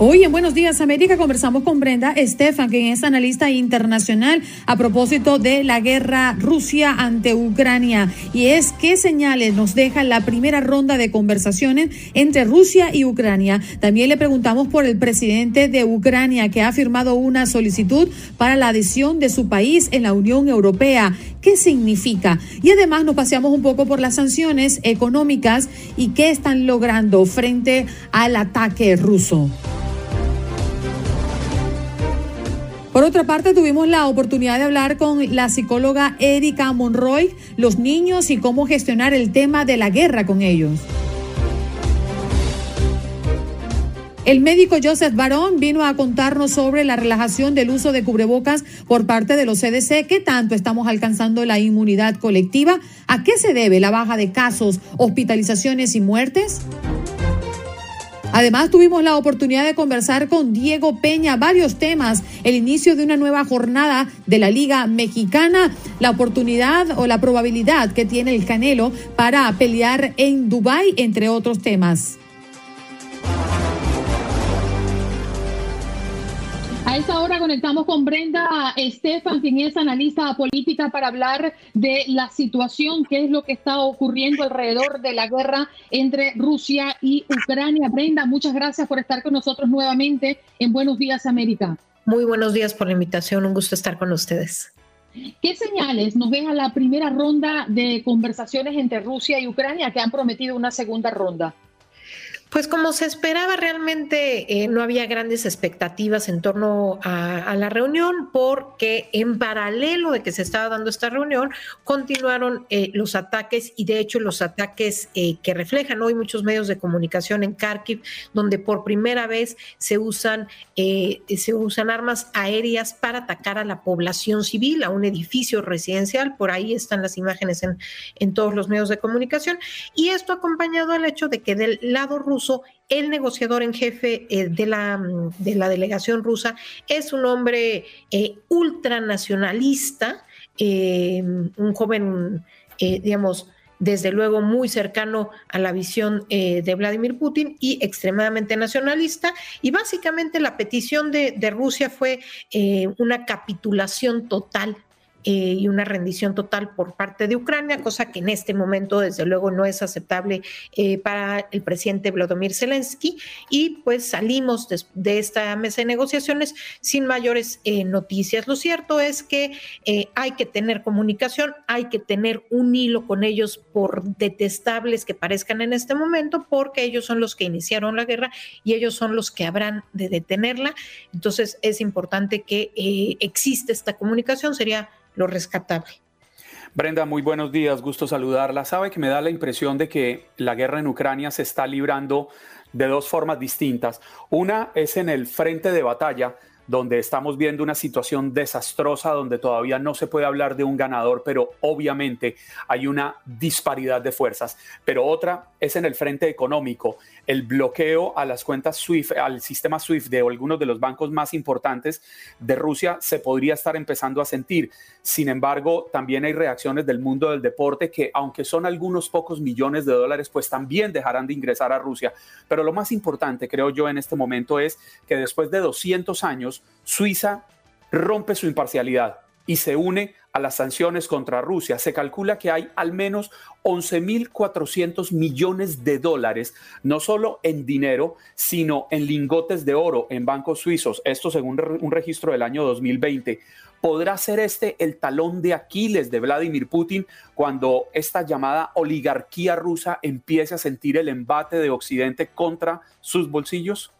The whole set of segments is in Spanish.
Hoy en Buenos Días América conversamos con Brenda Estefan, quien es analista internacional, a propósito de la guerra Rusia ante Ucrania. Y es qué señales nos deja la primera ronda de conversaciones entre Rusia y Ucrania. También le preguntamos por el presidente de Ucrania, que ha firmado una solicitud para la adhesión de su país en la Unión Europea. ¿Qué significa? Y además nos paseamos un poco por las sanciones económicas y qué están logrando frente al ataque ruso. Por otra parte, tuvimos la oportunidad de hablar con la psicóloga Erika Monroy, los niños y cómo gestionar el tema de la guerra con ellos. El médico Joseph Varon vino a contarnos sobre la relajación del uso de cubrebocas por parte de los CDC. ¿Qué tanto estamos alcanzando la inmunidad colectiva? ¿A qué se debe la baja de casos, hospitalizaciones y muertes? Además, tuvimos la oportunidad de conversar con Diego Peña varios temas, el inicio de una nueva jornada de la Liga Mexicana, la oportunidad o la probabilidad que tiene el Canelo para pelear en Dubái, entre otros temas. A esta hora conectamos con Brenda Estefan, quien es analista política, para hablar de la situación, qué es lo que está ocurriendo alrededor de la guerra entre Rusia y Ucrania. Brenda, muchas gracias por estar con nosotros nuevamente en Buenos Días América. Muy buenos días por la invitación, un gusto estar con ustedes. ¿Qué señales nos deja la primera ronda de conversaciones entre Rusia y Ucrania, que han prometido una segunda ronda? Pues como se esperaba, realmente no había grandes expectativas en torno a la reunión, porque en paralelo de que se estaba dando esta reunión, continuaron los ataques, y de hecho los ataques que reflejan hoy muchos medios de comunicación en Kharkiv, donde por primera vez se usan armas aéreas para atacar a la población civil, a un edificio residencial. Por ahí están las imágenes en todos los medios de comunicación, y esto acompañado al hecho de que del lado ruso, el negociador en jefe de la delegación rusa es un hombre ultranacionalista, un joven, desde luego muy cercano a la visión de Vladimir Putin y extremadamente nacionalista. Y básicamente la petición de Rusia fue una capitulación total y una rendición total por parte de Ucrania, cosa que en este momento desde luego no es aceptable para el presidente Volodímir Zelensky, y pues salimos de esta mesa de negociaciones sin mayores noticias. Lo cierto es que hay que tener comunicación, hay que tener un hilo con ellos, por detestables que parezcan en este momento, porque ellos son los que iniciaron la guerra y ellos son los que habrán de detenerla. Entonces es importante que exista esta comunicación, sería lo rescatable. Brenda, muy buenos días, gusto saludarla. Sabe que me da la impresión de que la guerra en Ucrania se está librando de dos formas distintas. Una es en el frente de batalla, donde estamos viendo una situación desastrosa, donde todavía no se puede hablar de un ganador, pero obviamente hay una disparidad de fuerzas. Pero otra es en el frente económico, el bloqueo a las cuentas SWIFT, al sistema SWIFT de algunos de los bancos más importantes de Rusia se podría estar empezando a sentir. Sin embargo, también hay reacciones del mundo del deporte que, aunque son algunos pocos millones de dólares, pues también dejarán de ingresar a Rusia. Pero lo más importante, creo yo, en este momento es que después de 200 años, Suiza rompe su imparcialidad y se une a las sanciones contra Rusia. Se calcula que hay al menos 11.400 millones de dólares, no solo en dinero, sino en lingotes de oro en bancos suizos. Esto según un registro del año 2020. ¿Podrá ser este el talón de Aquiles de Vladimir Putin cuando esta llamada oligarquía rusa empiece a sentir el embate de Occidente contra sus bolsillos?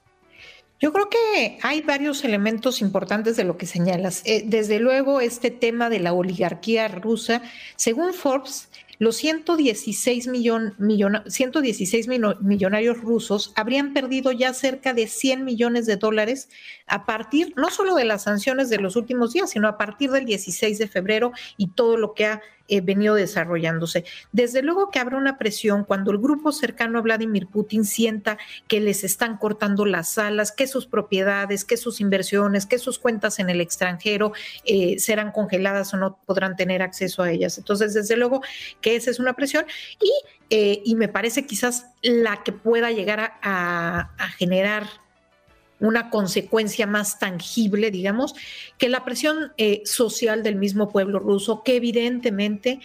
Yo creo que hay varios elementos importantes de lo que señalas. Desde luego, este tema de la oligarquía rusa, según Forbes, los 116 millonarios rusos habrían perdido ya cerca de 100 millones de dólares a partir no solo de las sanciones de los últimos días, sino a partir del 16 de febrero y todo lo que ha venido desarrollándose. Desde luego que habrá una presión cuando el grupo cercano a Vladimir Putin sienta que les están cortando las alas, que sus propiedades, que sus inversiones, que sus cuentas en el extranjero serán congeladas o no podrán tener acceso a ellas. Entonces, desde luego que esa es una presión y me parece quizás la que pueda llegar a generar una consecuencia más tangible, digamos, que la presión social del mismo pueblo ruso, que evidentemente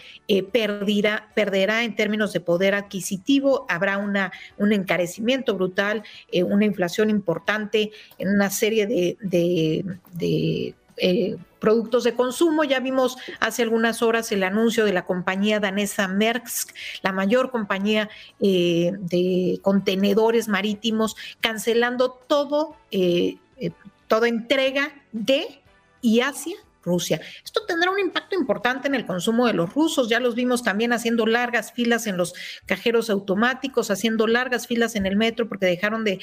perderá en términos de poder adquisitivo. Habrá un encarecimiento brutal, una inflación importante en una serie de productos de consumo. Ya vimos hace algunas horas el anuncio de la compañía danesa Maersk, la mayor compañía de contenedores marítimos, cancelando toda entrega de y hacia Rusia. Esto tendrá un impacto importante en el consumo de los rusos. Ya los vimos también haciendo largas filas en los cajeros automáticos, haciendo largas filas en el metro porque dejaron de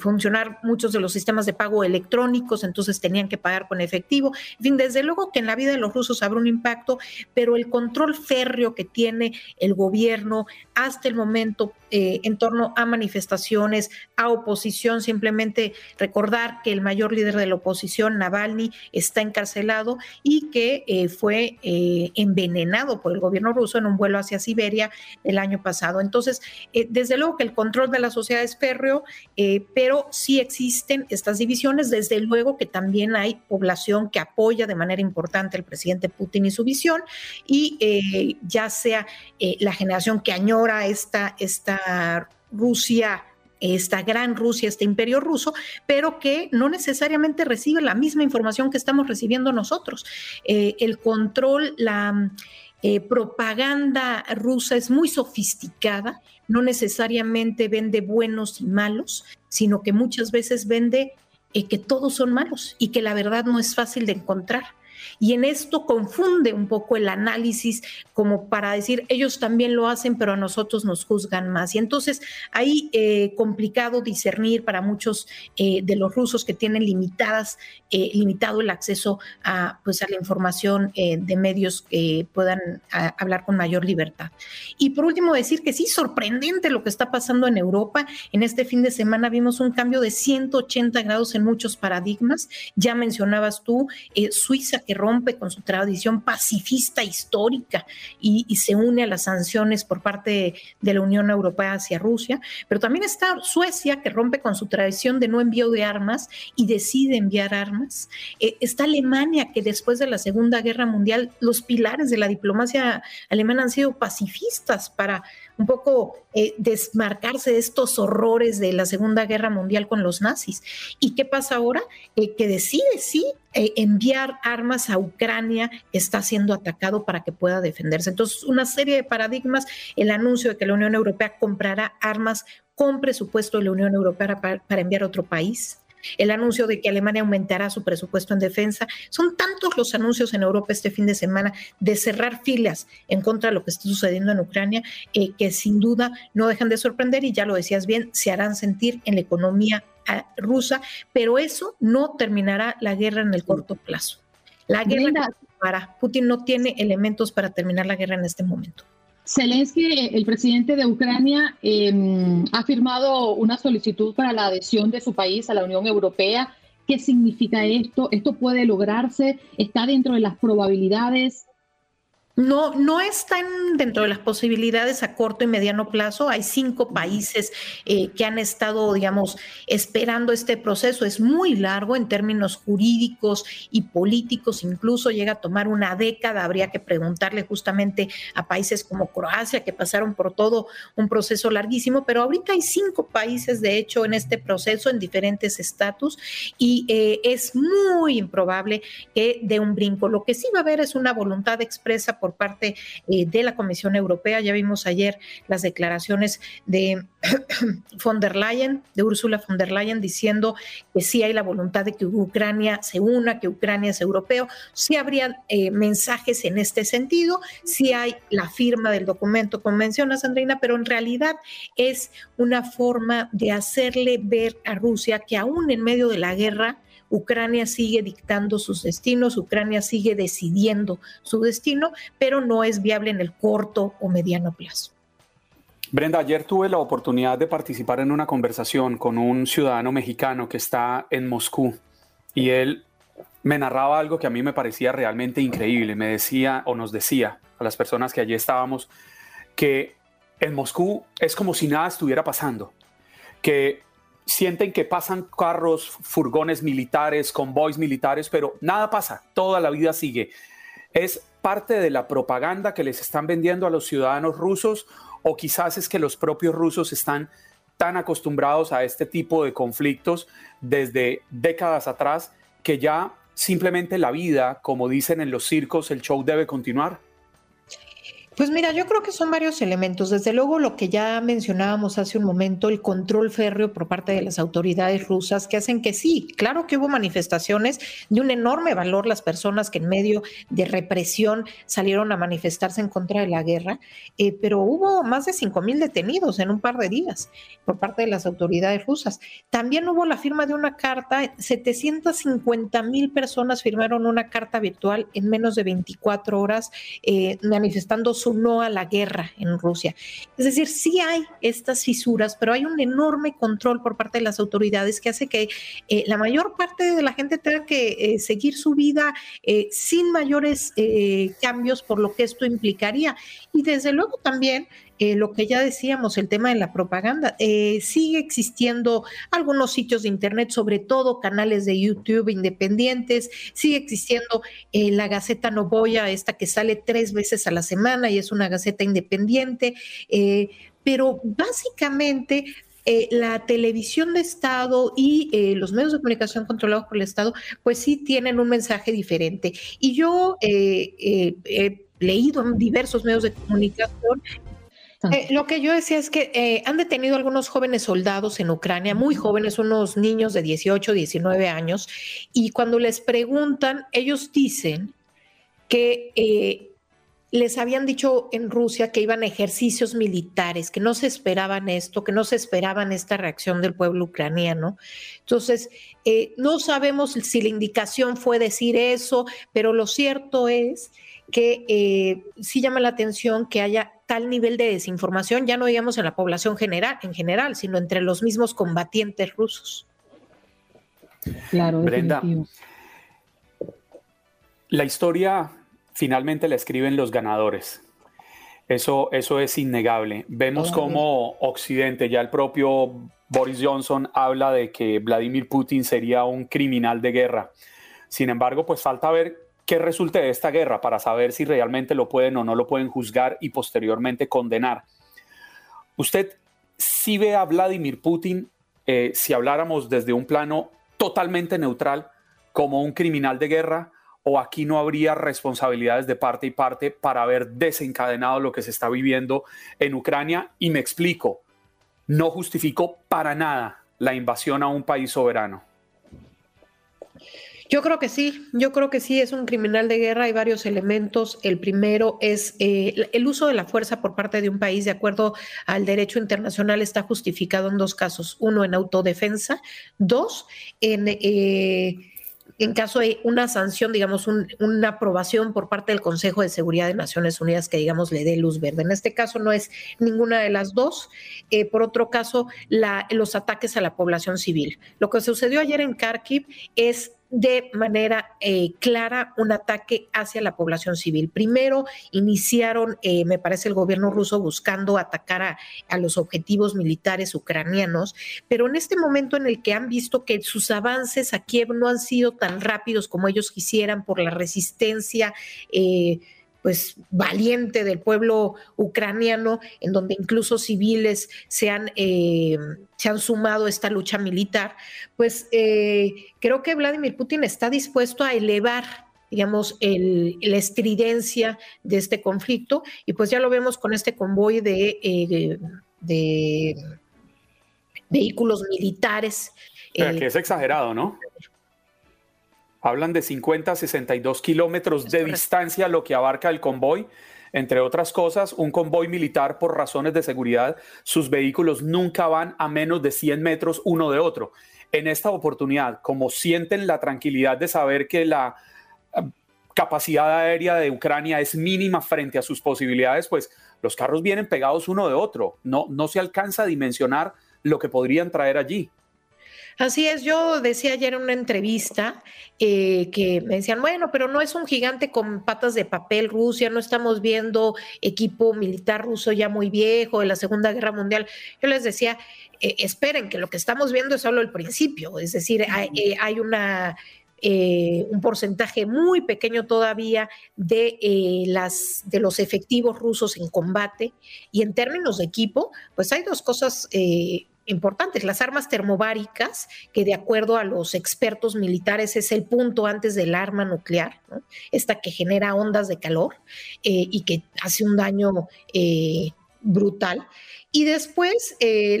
funcionar muchos de los sistemas de pago electrónicos, entonces tenían que pagar con efectivo. En fin, desde luego que en la vida de los rusos habrá un impacto, pero el control férreo que tiene el gobierno hasta el momento en torno a manifestaciones, a oposición, simplemente recordar que el mayor líder de la oposición, Navalny, está encarcelado y que fue envenenado por el gobierno ruso en un vuelo hacia Siberia el año pasado. Entonces, desde luego que el control de la sociedad es férreo, pero sí existen estas divisiones. Desde luego que también hay población que apoya de manera importante al presidente Putin y su visión, y ya sea la generación que añora esta Rusia, esta gran Rusia, este imperio ruso, pero que no necesariamente recibe la misma información que estamos recibiendo nosotros. El control, la propaganda rusa es muy sofisticada, no necesariamente vende buenos y malos, sino que muchas veces vende que todos son malos y que la verdad no es fácil de encontrar. Y en esto confunde un poco el análisis como para decir ellos también lo hacen, pero a nosotros nos juzgan más. Y entonces ahí complicado discernir para muchos de los rusos que tienen limitado el acceso a la información de medios que puedan hablar con mayor libertad. Y por último decir que sí, sorprendente lo que está pasando en Europa. En este fin de semana vimos un cambio de 180 grados en muchos paradigmas. Ya mencionabas tú, Suiza, que rompe con su tradición pacifista histórica y se une a las sanciones por parte de la Unión Europea hacia Rusia, pero también está Suecia, que rompe con su tradición de no envío de armas y decide enviar armas. Está Alemania, que después de la Segunda Guerra Mundial, los pilares de la diplomacia alemana han sido pacifistas para un poco desmarcarse de estos horrores de la Segunda Guerra Mundial con los nazis. ¿Y qué pasa ahora? Que decide enviar armas a Ucrania, que está siendo atacado, para que pueda defenderse. Entonces, una serie de paradigmas, el anuncio de que la Unión Europea comprará armas con presupuesto de la Unión Europea para enviar a otro país, el anuncio de que Alemania aumentará su presupuesto en defensa. Son tantos los anuncios en Europa este fin de semana de cerrar filas en contra de lo que está sucediendo en Ucrania, que sin duda no dejan de sorprender, y ya lo decías bien, se harán sentir en la economía rusa, pero eso no terminará la guerra en el corto plazo. La guerra continuará. Putin no tiene elementos para terminar la guerra en este momento. Zelensky, el presidente de Ucrania, ha firmado una solicitud para la adhesión de su país a la Unión Europea. ¿Qué significa esto? ¿Esto puede lograrse? ¿Está dentro de las probabilidades? No están dentro de las posibilidades a corto y mediano plazo. Hay 5 países que han estado, digamos, esperando este proceso. Es muy largo en términos jurídicos y políticos, incluso llega a tomar una década. Habría que preguntarle justamente a países como Croacia, que pasaron por todo un proceso larguísimo, pero ahorita hay 5 países, de hecho, en este proceso, en diferentes estatus, y es muy improbable que dé un brinco. Lo que sí va a haber es una voluntad expresa por parte de la Comisión Europea. Ya vimos ayer las declaraciones de Ursula von der Leyen, diciendo que sí hay la voluntad de que Ucrania se una, que Ucrania es europeo. Sí habría mensajes en este sentido, sí hay la firma del documento, como mencionas, Andreina, pero en realidad es una forma de hacerle ver a Rusia que aún en medio de la guerra, Ucrania sigue dictando sus destinos, Ucrania sigue decidiendo su destino, pero no es viable en el corto o mediano plazo. Brenda, ayer tuve la oportunidad de participar en una conversación con un ciudadano mexicano que está en Moscú, y él me narraba algo que a mí me parecía realmente increíble. Me decía, o nos decía a las personas que allí estábamos, que en Moscú es como si nada estuviera pasando, que sienten que pasan carros, furgones militares, convoys militares, pero nada pasa, toda la vida sigue. ¿Es parte de la propaganda que les están vendiendo a los ciudadanos rusos, o quizás es que los propios rusos están tan acostumbrados a este tipo de conflictos desde décadas atrás que ya simplemente la vida, como dicen en los circos, el show debe continuar? Pues mira, yo creo que son varios elementos. Desde luego, lo que ya mencionábamos hace un momento, el control férreo por parte de las autoridades rusas, que hacen que sí, claro que hubo manifestaciones de un enorme valor, las personas que en medio de represión salieron a manifestarse en contra de la guerra, pero hubo más de 5,000 detenidos en un par de días por parte de las autoridades rusas. También hubo la firma de una carta, 750,000 personas firmaron una carta virtual en menos de 24 horas manifestando su no a la guerra en Rusia. Es decir, sí hay estas fisuras, pero hay un enorme control por parte de las autoridades que hace que la mayor parte de la gente tenga que seguir su vida sin mayores cambios, por lo que esto implicaría. Y desde luego también lo que ya decíamos, el tema de la propaganda. Sigue existiendo algunos sitios de internet, sobre todo canales de YouTube independientes, sigue existiendo la Gaceta Novoya, esta que sale 3 veces a la semana y es una gaceta independiente, pero básicamente la televisión de Estado y los medios de comunicación controlados por el Estado, pues sí tienen un mensaje diferente. Y yo he leído en diversos medios de comunicación. Lo que yo decía es que han detenido algunos jóvenes soldados en Ucrania, muy jóvenes, unos niños de 18, 19 años, y cuando les preguntan, ellos dicen que les habían dicho en Rusia que iban a ejercicios militares, que no se esperaban esto, que no se esperaban esta reacción del pueblo ucraniano. Entonces, no sabemos si la indicación fue decir eso, pero lo cierto es que sí llama la atención que haya tal nivel de desinformación, ya no digamos en la población general, en general, sino entre los mismos combatientes rusos. Claro, Brenda, definitivo. La historia finalmente la escriben los ganadores. Eso es innegable. Vemos cómo Occidente, ya el propio Boris Johnson habla de que Vladimir Putin sería un criminal de guerra. Sin embargo, pues falta ver ¿qué resulta de esta guerra para saber si realmente lo pueden o no lo pueden juzgar y posteriormente condenar? ¿Usted sí ve a Vladimir Putin, si habláramos desde un plano totalmente neutral, como un criminal de guerra, o aquí no habría responsabilidades de parte y parte para haber desencadenado lo que se está viviendo en Ucrania? Y me explico, no justificó para nada la invasión a un país soberano. Yo creo que sí, es un criminal de guerra. Hay varios elementos. El primero es el uso de la fuerza por parte de un país, de acuerdo al derecho internacional, está justificado en 2 casos. 1, en autodefensa. 2, en caso de una sanción, digamos, una aprobación por parte del Consejo de Seguridad de Naciones Unidas que, digamos, le dé luz verde. En este caso no es ninguna de las 2. Por otro caso, los ataques a la población civil. Lo que sucedió ayer en Kharkiv es de manera clara un ataque hacia la población civil. Primero iniciaron, me parece, el gobierno ruso buscando atacar a los objetivos militares ucranianos, pero en este momento en el que han visto que sus avances a Kiev no han sido tan rápidos como ellos quisieran por la resistencia pues valiente del pueblo ucraniano, en donde incluso civiles se han sumado a esta lucha militar, pues creo que Vladimir Putin está dispuesto a elevar, digamos, la estridencia de este conflicto, y pues ya lo vemos con este convoy de vehículos militares. Que es exagerado, ¿no? Hablan de 50 a 62 kilómetros de distancia lo que abarca el convoy. Entre otras cosas, un convoy militar, por razones de seguridad, sus vehículos nunca van a menos de 100 metros uno de otro. En esta oportunidad, como sienten la tranquilidad de saber que la capacidad aérea de Ucrania es mínima frente a sus posibilidades, pues los carros vienen pegados uno de otro. No se alcanza a dimensionar lo que podrían traer allí. Así es, yo decía ayer en una entrevista que me decían, bueno, pero no es un gigante con patas de papel Rusia, no estamos viendo equipo militar ruso ya muy viejo de la Segunda Guerra Mundial. Yo les decía, esperen, que lo que estamos viendo es solo el principio, es decir, hay un porcentaje muy pequeño todavía de los efectivos rusos en combate, y en términos de equipo, pues hay dos cosas importantes. Las armas termobáricas, que de acuerdo a los expertos militares es el punto antes del arma nuclear, ¿no? Esta que genera ondas de calor y que hace un daño brutal. Y después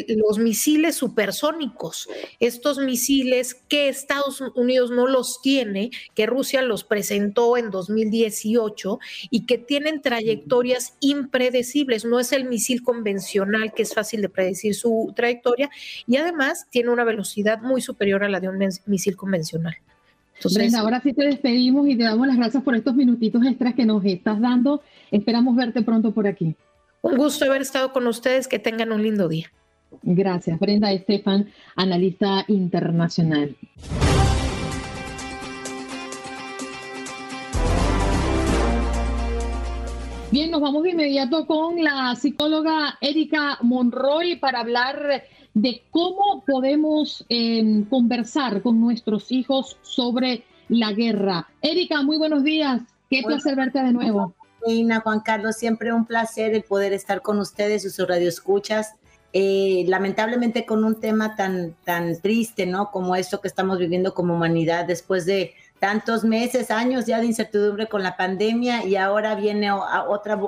los misiles supersónicos, estos misiles que Estados Unidos no los tiene, que Rusia los presentó en 2018 y que tienen trayectorias impredecibles. No es el misil convencional que es fácil de predecir su trayectoria, y además tiene una velocidad muy superior a la de un misil convencional. Entonces, Brenda, ahora sí te despedimos y te damos las gracias por estos minutitos extras que nos estás dando. Esperamos verte pronto por aquí. Un gusto haber estado con ustedes, que tengan un lindo día. Gracias, Brenda Estefan, analista internacional. Bien, nos vamos de inmediato con la psicóloga Erika Monroy para hablar de cómo podemos conversar con nuestros hijos sobre la guerra. Erika, muy buenos días. Qué placer verte de nuevo. Juan Carlos, siempre un placer el poder estar con ustedes y sus radioescuchas, lamentablemente con un tema tan triste, ¿no? Como esto que estamos viviendo como humanidad después de tantos meses, años ya de incertidumbre con la pandemia, y ahora viene otra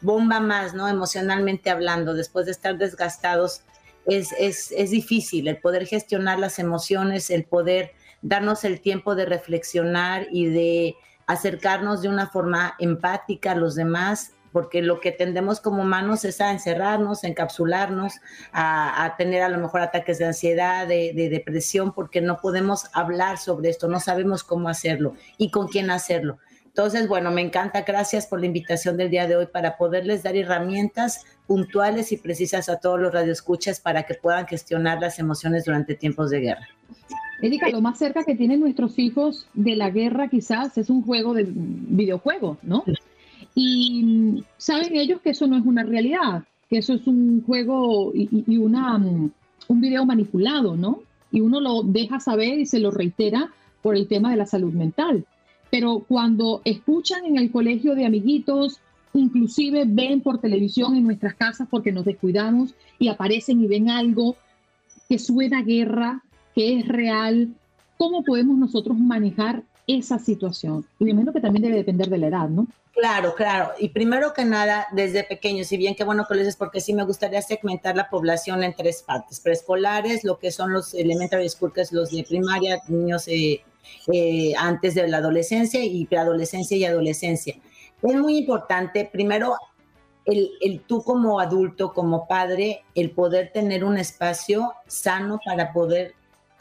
bomba más, ¿no? Emocionalmente hablando, después de estar desgastados, es difícil el poder gestionar las emociones, el poder darnos el tiempo de reflexionar y de acercarnos de una forma empática a los demás, porque lo que tendemos como humanos es a encerrarnos, a encapsularnos, a tener a lo mejor ataques de ansiedad, de depresión, porque no podemos hablar sobre esto, no sabemos cómo hacerlo y con quién hacerlo. Entonces, bueno, me encanta, gracias por la invitación del día de hoy para poderles dar herramientas puntuales y precisas a todos los radioescuchas para que puedan gestionar las emociones durante tiempos de guerra. Erika, lo más cerca que tienen nuestros hijos de la guerra quizás es un juego de videojuegos, ¿no? Y saben ellos que eso no es una realidad, que eso es un juego y un video manipulado, ¿no? Y uno lo deja saber y se lo reitera por el tema de la salud mental. Pero cuando escuchan en el colegio de amiguitos, inclusive ven por televisión en nuestras casas porque nos descuidamos y aparecen y ven algo que suena a guerra, que es real, ¿cómo podemos nosotros manejar esa situación? Y me imagino que también debe depender de la edad, ¿no? Claro. Y primero que nada, desde pequeños, y bien qué bueno que lo dices, porque sí me gustaría segmentar la población en tres partes: preescolares, lo que son los elementary school, que es los de primaria, niños antes de la adolescencia, y preadolescencia y adolescencia. Es muy importante, primero, el tú como adulto, como padre, el poder tener un espacio sano para poder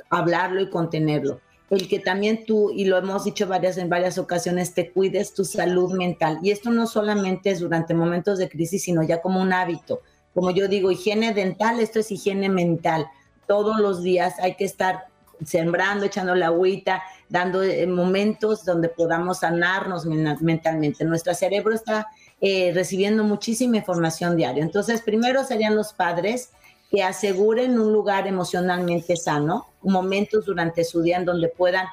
hablarlo y contenerlo. El que también tú, y lo hemos dicho en varias ocasiones, te cuides tu salud mental. Y esto no solamente es durante momentos de crisis, sino ya como un hábito. Como yo digo, higiene dental, esto es higiene mental. Todos los días hay que estar sembrando, echando la agüita, dando momentos donde podamos sanarnos mentalmente. Nuestro cerebro está recibiendo muchísima información diaria. Entonces, primero serían los padres que aseguren un lugar emocionalmente sano, momentos durante su día en donde puedan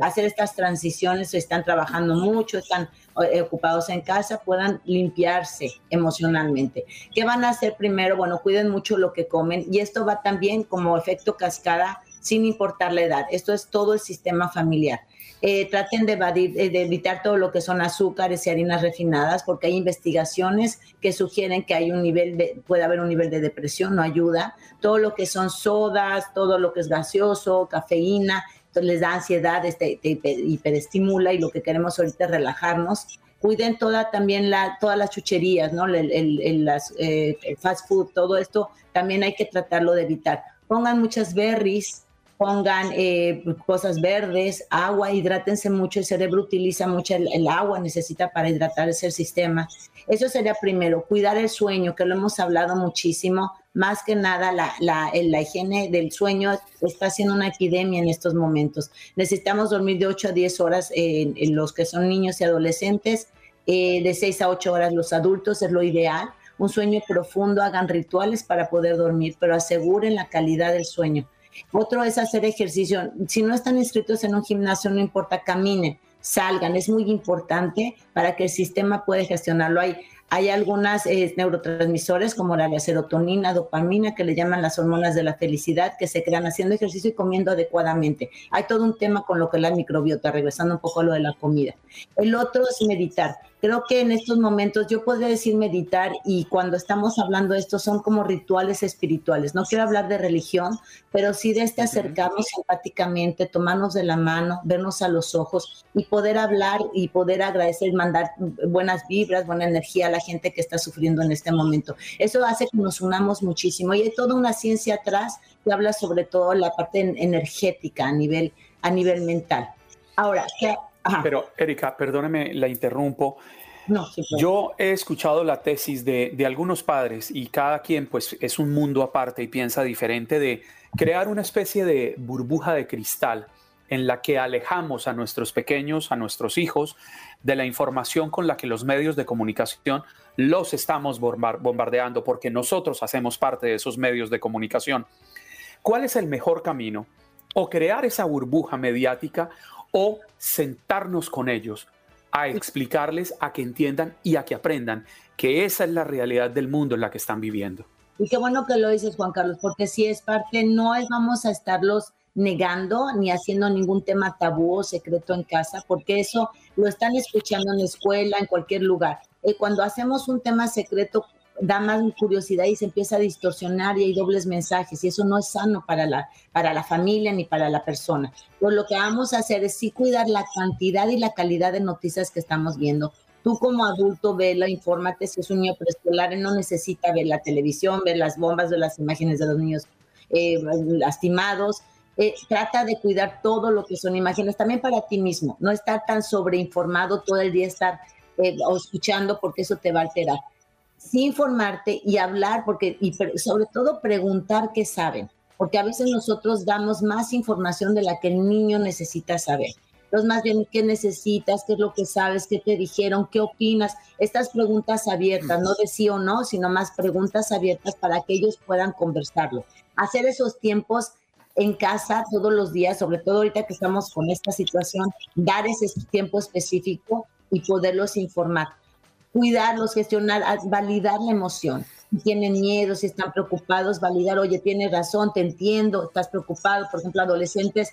hacer estas transiciones, están trabajando mucho, están ocupados en casa, puedan limpiarse emocionalmente. ¿Qué van a hacer primero? Bueno, cuiden mucho lo que comen, y esto va también como efecto cascada sin importar la edad. Esto es todo el sistema familiar. Traten de evitar todo lo que son azúcares y harinas refinadas, porque hay investigaciones que sugieren que hay un nivel de, puede haber un nivel de depresión, no ayuda. Todo lo que son sodas, todo lo que es gaseoso, cafeína, entonces les da ansiedad, hiperestimula, y lo que queremos ahorita es relajarnos. Cuiden todas las chucherías, ¿no? El fast food, todo esto también hay que tratarlo de evitar. Pongan muchas berries, pongan cosas verdes, agua, hidrátense mucho. El cerebro utiliza mucho el agua, necesita para hidratar ese sistema. Eso sería primero. Cuidar el sueño, que lo hemos hablado muchísimo. Más que nada, la higiene del sueño está siendo una epidemia en estos momentos. Necesitamos dormir de 8 a 10 horas en los que son niños y adolescentes, de 6 a 8 horas los adultos, es lo ideal. Un sueño profundo, hagan rituales para poder dormir, pero aseguren la calidad del sueño. Otro es hacer ejercicio. Si no están inscritos en un gimnasio, no importa, caminen, salgan. Es muy importante para que el sistema pueda gestionarlo. Hay algunas neurotransmisores como la serotonina, dopamina, que le llaman las hormonas de la felicidad, que se crean haciendo ejercicio y comiendo adecuadamente. Hay todo un tema con lo que es la microbiota, regresando un poco a lo de la comida. El otro es meditar. Creo que en estos momentos yo podría decir meditar, y cuando estamos hablando de esto son como rituales espirituales. No quiero hablar de religión, pero sí de acercarnos empáticamente, tomarnos de la mano, vernos a los ojos y poder hablar y poder agradecer, mandar buenas vibras, buena energía a la gente que está sufriendo en este momento. Eso hace que nos unamos muchísimo, y hay toda una ciencia atrás que habla sobre todo la parte energética a nivel mental. Ahora, ¿qué? Ajá. Pero, Erika, perdóneme, la interrumpo. No, sí, claro. Yo he escuchado la tesis de algunos padres, y cada quien pues es un mundo aparte y piensa diferente, de crear una especie de burbuja de cristal en la que alejamos a nuestros pequeños, a nuestros hijos, de la información con la que los medios de comunicación los estamos bombardeando, porque nosotros hacemos parte de esos medios de comunicación. ¿Cuál es el mejor camino? ¿O crear esa burbuja mediática, o sentarnos con ellos a explicarles, a que entiendan y a que aprendan que esa es la realidad del mundo en la que están viviendo? Y qué bueno que lo dices, Juan Carlos, porque si es parte, no es vamos a estarlos negando ni haciendo ningún tema tabú o secreto en casa, porque eso lo están escuchando en la escuela, en cualquier lugar. Y cuando hacemos un tema secreto, da más curiosidad y se empieza a distorsionar, y hay dobles mensajes, y eso no es sano para la familia ni para la persona. Pues lo que vamos a hacer es sí cuidar la cantidad y la calidad de noticias que estamos viendo. Tú como adulto vela, infórmate. Si es un niño preescolar, no necesita ver la televisión, ver las bombas, ver las imágenes de los niños lastimados. Trata de cuidar todo lo que son imágenes, también para ti mismo. No estar tan sobreinformado todo el día, estar escuchando, porque eso te va a alterar. Sí informarte y hablar, y sobre todo preguntar qué saben, porque a veces nosotros damos más información de la que el niño necesita saber. Entonces, más bien, ¿qué necesitas? ¿Qué es lo que sabes? ¿Qué te dijeron? ¿Qué opinas? Estas preguntas abiertas, no de sí o no, sino más preguntas abiertas para que ellos puedan conversarlo. Hacer esos tiempos en casa todos los días, sobre todo ahorita que estamos con esta situación, dar ese tiempo específico y poderlos informar. Cuidarlos, gestionar, validar la emoción. Si tienen miedo, si están preocupados, validar, oye, tienes razón, te entiendo, estás preocupado. Por ejemplo, adolescentes,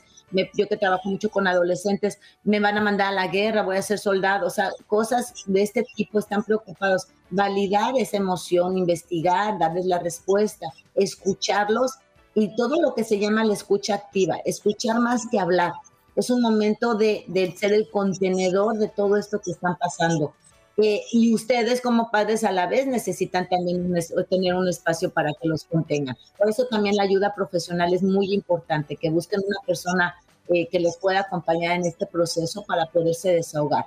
yo que trabajo mucho con adolescentes, me van a mandar a la guerra, voy a ser soldado. O sea, cosas de este tipo, están preocupados. Validar esa emoción, investigar, darles la respuesta, escucharlos, y todo lo que se llama la escucha activa, escuchar más que hablar. Es un momento de ser el contenedor de todo esto que están pasando. Y ustedes como padres a la vez necesitan también tener un espacio para que los contengan. Por eso también la ayuda profesional es muy importante, que busquen una persona que les pueda acompañar en este proceso para poderse desahogar.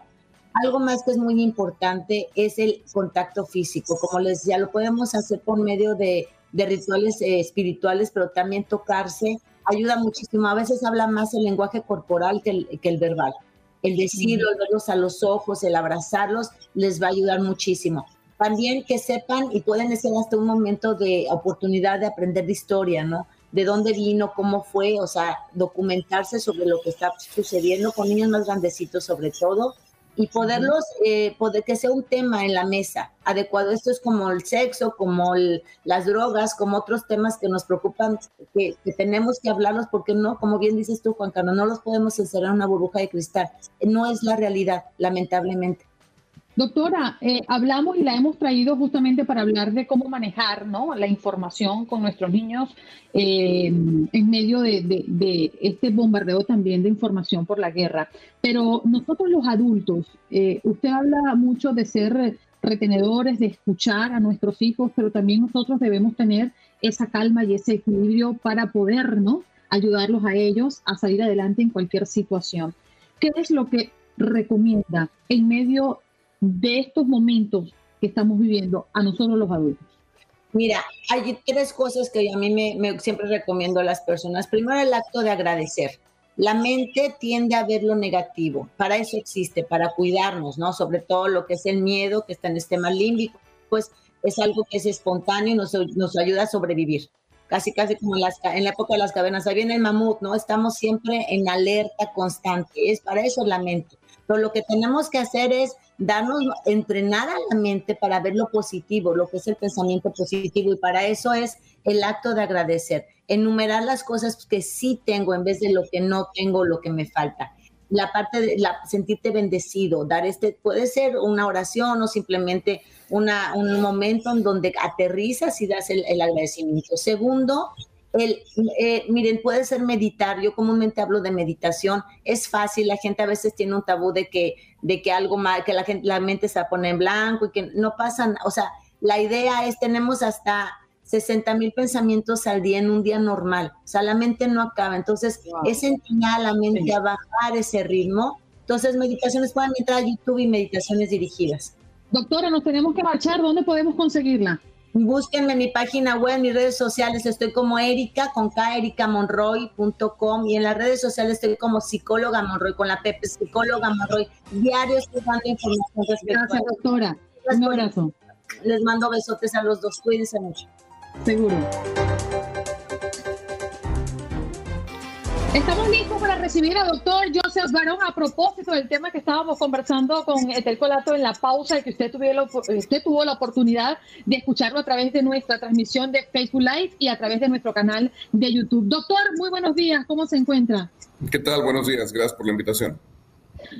Algo más que es muy importante es el contacto físico. Como les decía, lo podemos hacer por medio de rituales espirituales, pero también tocarse, ayuda muchísimo. A veces habla más el lenguaje corporal que el verbal. El decirlo, el verlos a los ojos, el abrazarlos, les va a ayudar muchísimo. También que sepan, y pueden ser hasta un momento de oportunidad de aprender de historia, ¿no? De dónde vino, cómo fue, o sea, documentarse sobre lo que está sucediendo con niños más grandecitos sobre todo, y poderlos, que sea un tema en la mesa adecuado. Esto es como el sexo, como las drogas, como otros temas que nos preocupan, que tenemos que hablarlos, porque no, como bien dices tú, Juan Carlos, no los podemos encerrar en una burbuja de cristal. No es la realidad, lamentablemente. Doctora, hablamos y la hemos traído justamente para hablar de cómo manejar, ¿no?, la información con nuestros niños en medio de este bombardeo también de información por la guerra. Pero nosotros los adultos, usted habla mucho de ser retenedores, de escuchar a nuestros hijos, pero también nosotros debemos tener esa calma y ese equilibrio para poder, ¿no?, ayudarlos a ellos a salir adelante en cualquier situación. ¿Qué es lo que recomienda en medio de estos momentos que estamos viviendo a nosotros los adultos? Mira, hay tres cosas que a mí me siempre recomiendo a las personas. Primero, el acto de agradecer. La mente tiende a ver lo negativo. Para eso existe, para cuidarnos, ¿no? Sobre todo lo que es el miedo, que está en el sistema límbico, pues es algo que es espontáneo y nos ayuda a sobrevivir. Casi como en la época de las cavernas. Ahí viene el mamut, ¿no? Estamos siempre en alerta constante. Es para eso la mente. Pero lo que tenemos que hacer es entrenar a la mente para ver lo positivo, lo que es el pensamiento positivo, y para eso es el acto de agradecer, enumerar las cosas que sí tengo en vez de lo que no tengo, lo que me falta. La parte de sentirte bendecido, puede ser una oración o simplemente un momento en donde aterrizas y das el agradecimiento. Segundo, miren, puede ser meditar. Yo comúnmente hablo de meditación. Es fácil, la gente a veces tiene un tabú de que algo mal, que la mente se pone en blanco y que no pasan. O sea, la idea es, tenemos hasta 60,000 pensamientos al día en un día normal. O sea, la mente no acaba. Entonces, es entrenar a la mente a bajar ese ritmo. Entonces, meditaciones, pueden entrar a YouTube y meditaciones dirigidas. Doctora, nos tenemos que marchar. ¿Dónde podemos conseguirla? Búsquenme en mi página web, en mis redes sociales. Estoy como Erika, con K, erikamonroy.com. Y en las redes sociales estoy como Psicóloga Monroy, con la PP, Psicóloga Monroy. Diario estoy dando información respecto. Gracias, doctora. Un abrazo. Les mando besotes a los dos. Cuídense mucho. Seguro. Estamos listos para recibir al doctor Joseph Varon a propósito del tema que estábamos conversando con Etel Colato en la pausa, y que usted tuvo la oportunidad de escucharlo a través de nuestra transmisión de Facebook Live y a través de nuestro canal de YouTube. Doctor, muy buenos días. ¿Cómo se encuentra? ¿Qué tal? Buenos días. Gracias por la invitación.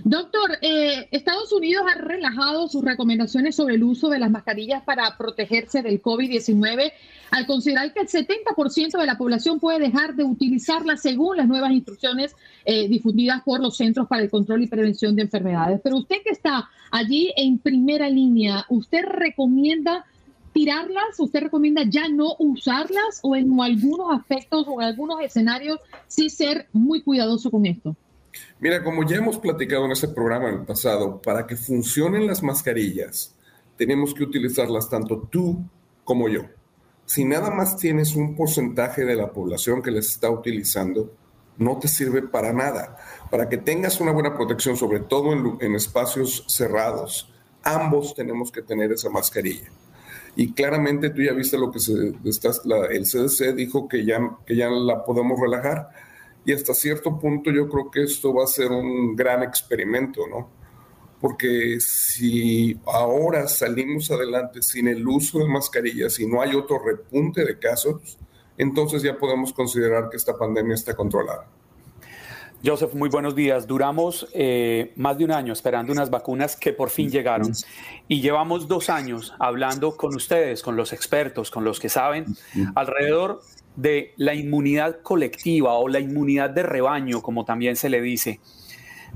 Doctor, Estados Unidos ha relajado sus recomendaciones sobre el uso de las mascarillas para protegerse del COVID-19 al considerar que el 70% de la población puede dejar de utilizarlas según las nuevas instrucciones difundidas por los Centros para el Control y Prevención de Enfermedades. Pero usted, que está allí en primera línea, ¿usted recomienda tirarlas? ¿Usted recomienda ya no usarlas? ¿O en algunos aspectos o en algunos escenarios sí ser muy cuidadoso con esto? Mira, como ya hemos platicado en este programa en el pasado, para que funcionen las mascarillas, tenemos que utilizarlas tanto tú como yo. Si nada más tienes un porcentaje de la población que las está utilizando, no te sirve para nada. Para que tengas una buena protección, sobre todo en espacios cerrados, ambos tenemos que tener esa mascarilla. Y claramente tú ya viste lo que el CDC dijo, que ya la podemos relajar. Y hasta cierto punto yo creo que esto va a ser un gran experimento, ¿no? Porque si ahora salimos adelante sin el uso de mascarillas y no hay otro repunte de casos, entonces ya podemos considerar que esta pandemia está controlada. Joseph, muy buenos días. Duramos más de un año esperando unas vacunas que por fin llegaron, y llevamos 2 años hablando con ustedes, con los expertos, con los que saben, alrededor de la inmunidad colectiva o la inmunidad de rebaño, como también se le dice.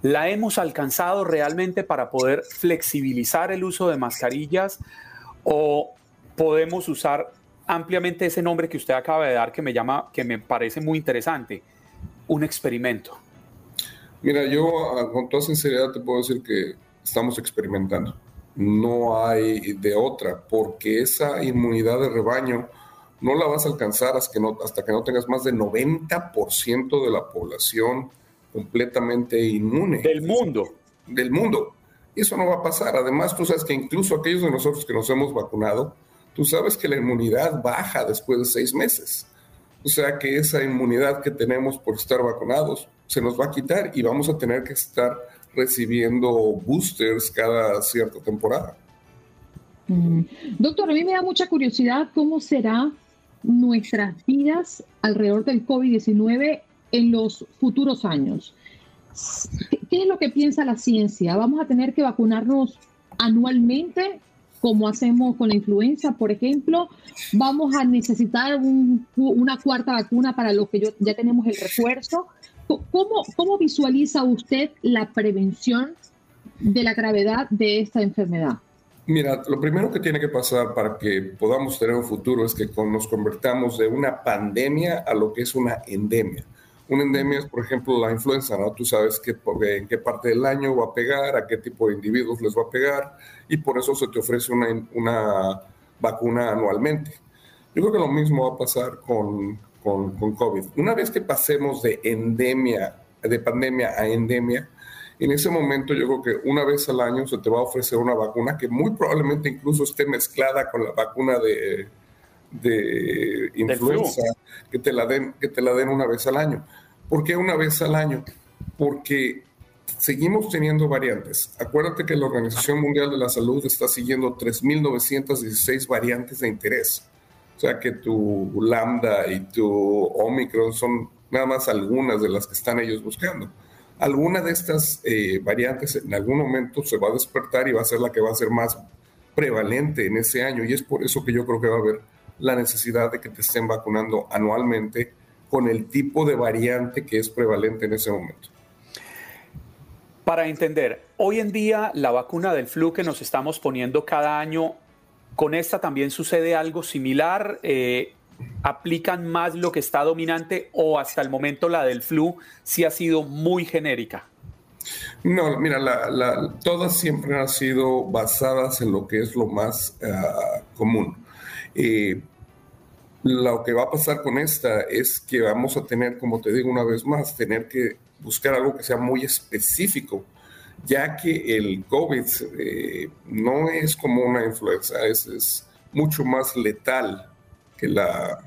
¿La hemos alcanzado realmente para poder flexibilizar el uso de mascarillas, o podemos usar ampliamente ese nombre que usted acaba de dar, que me parece muy interesante, un experimento? Mira, yo con toda sinceridad te puedo decir que estamos experimentando. No hay de otra, porque esa inmunidad de rebaño no la vas a alcanzar hasta que no tengas más de 90% de la población completamente inmune. Del mundo. Y eso no va a pasar. Además, tú sabes que incluso aquellos de nosotros que nos hemos vacunado, tú sabes que la inmunidad baja después de 6 meses. O sea que esa inmunidad que tenemos por estar vacunados se nos va a quitar y vamos a tener que estar recibiendo boosters cada cierta temporada. Doctor, a mí me da mucha curiosidad cómo será nuestras vidas alrededor del COVID-19 en los futuros años. ¿Qué es lo que piensa la ciencia? ¿Vamos a tener que vacunarnos anualmente, como hacemos con la influenza, por ejemplo? ¿Vamos a necesitar una cuarta vacuna para los que ya tenemos el refuerzo? ¿Cómo visualiza usted la prevención de la gravedad de esta enfermedad? Mira, lo primero que tiene que pasar para que podamos tener un futuro es que nos convertamos de una pandemia a lo que es una endemia. Una endemia es, por ejemplo, la influenza, ¿no? Tú sabes en qué parte del año va a pegar, a qué tipo de individuos les va a pegar, y por eso se te ofrece una vacuna anualmente. Yo creo que lo mismo va a pasar con COVID. Una vez que pasemos de pandemia a endemia, en ese momento yo creo que una vez al año se te va a ofrecer una vacuna que muy probablemente incluso esté mezclada con la vacuna de influenza, que te la den una vez al año. ¿Por qué una vez al año? Porque seguimos teniendo variantes. Acuérdate que la Organización Mundial de la Salud está siguiendo 3,916 variantes de interés. O sea que tu Lambda y tu Omicron son nada más algunas de las que están ellos buscando. Alguna de estas variantes en algún momento se va a despertar y va a ser la que va a ser más prevalente en ese año, y es por eso que yo creo que va a haber la necesidad de que te estén vacunando anualmente con el tipo de variante que es prevalente en ese momento. Para entender, hoy en día la vacuna del flu que nos estamos poniendo cada año, ¿con esta también sucede algo similar? ¿Aplican más lo que está dominante o hasta el momento la del flu sí ha sido muy genérica? No, mira, todas siempre han sido basadas en lo que es lo más común. Lo que va a pasar con esta es que vamos a tener, como te digo una vez más, tener que buscar algo que sea muy específico, ya que el COVID no es como una influenza, es mucho más letal que la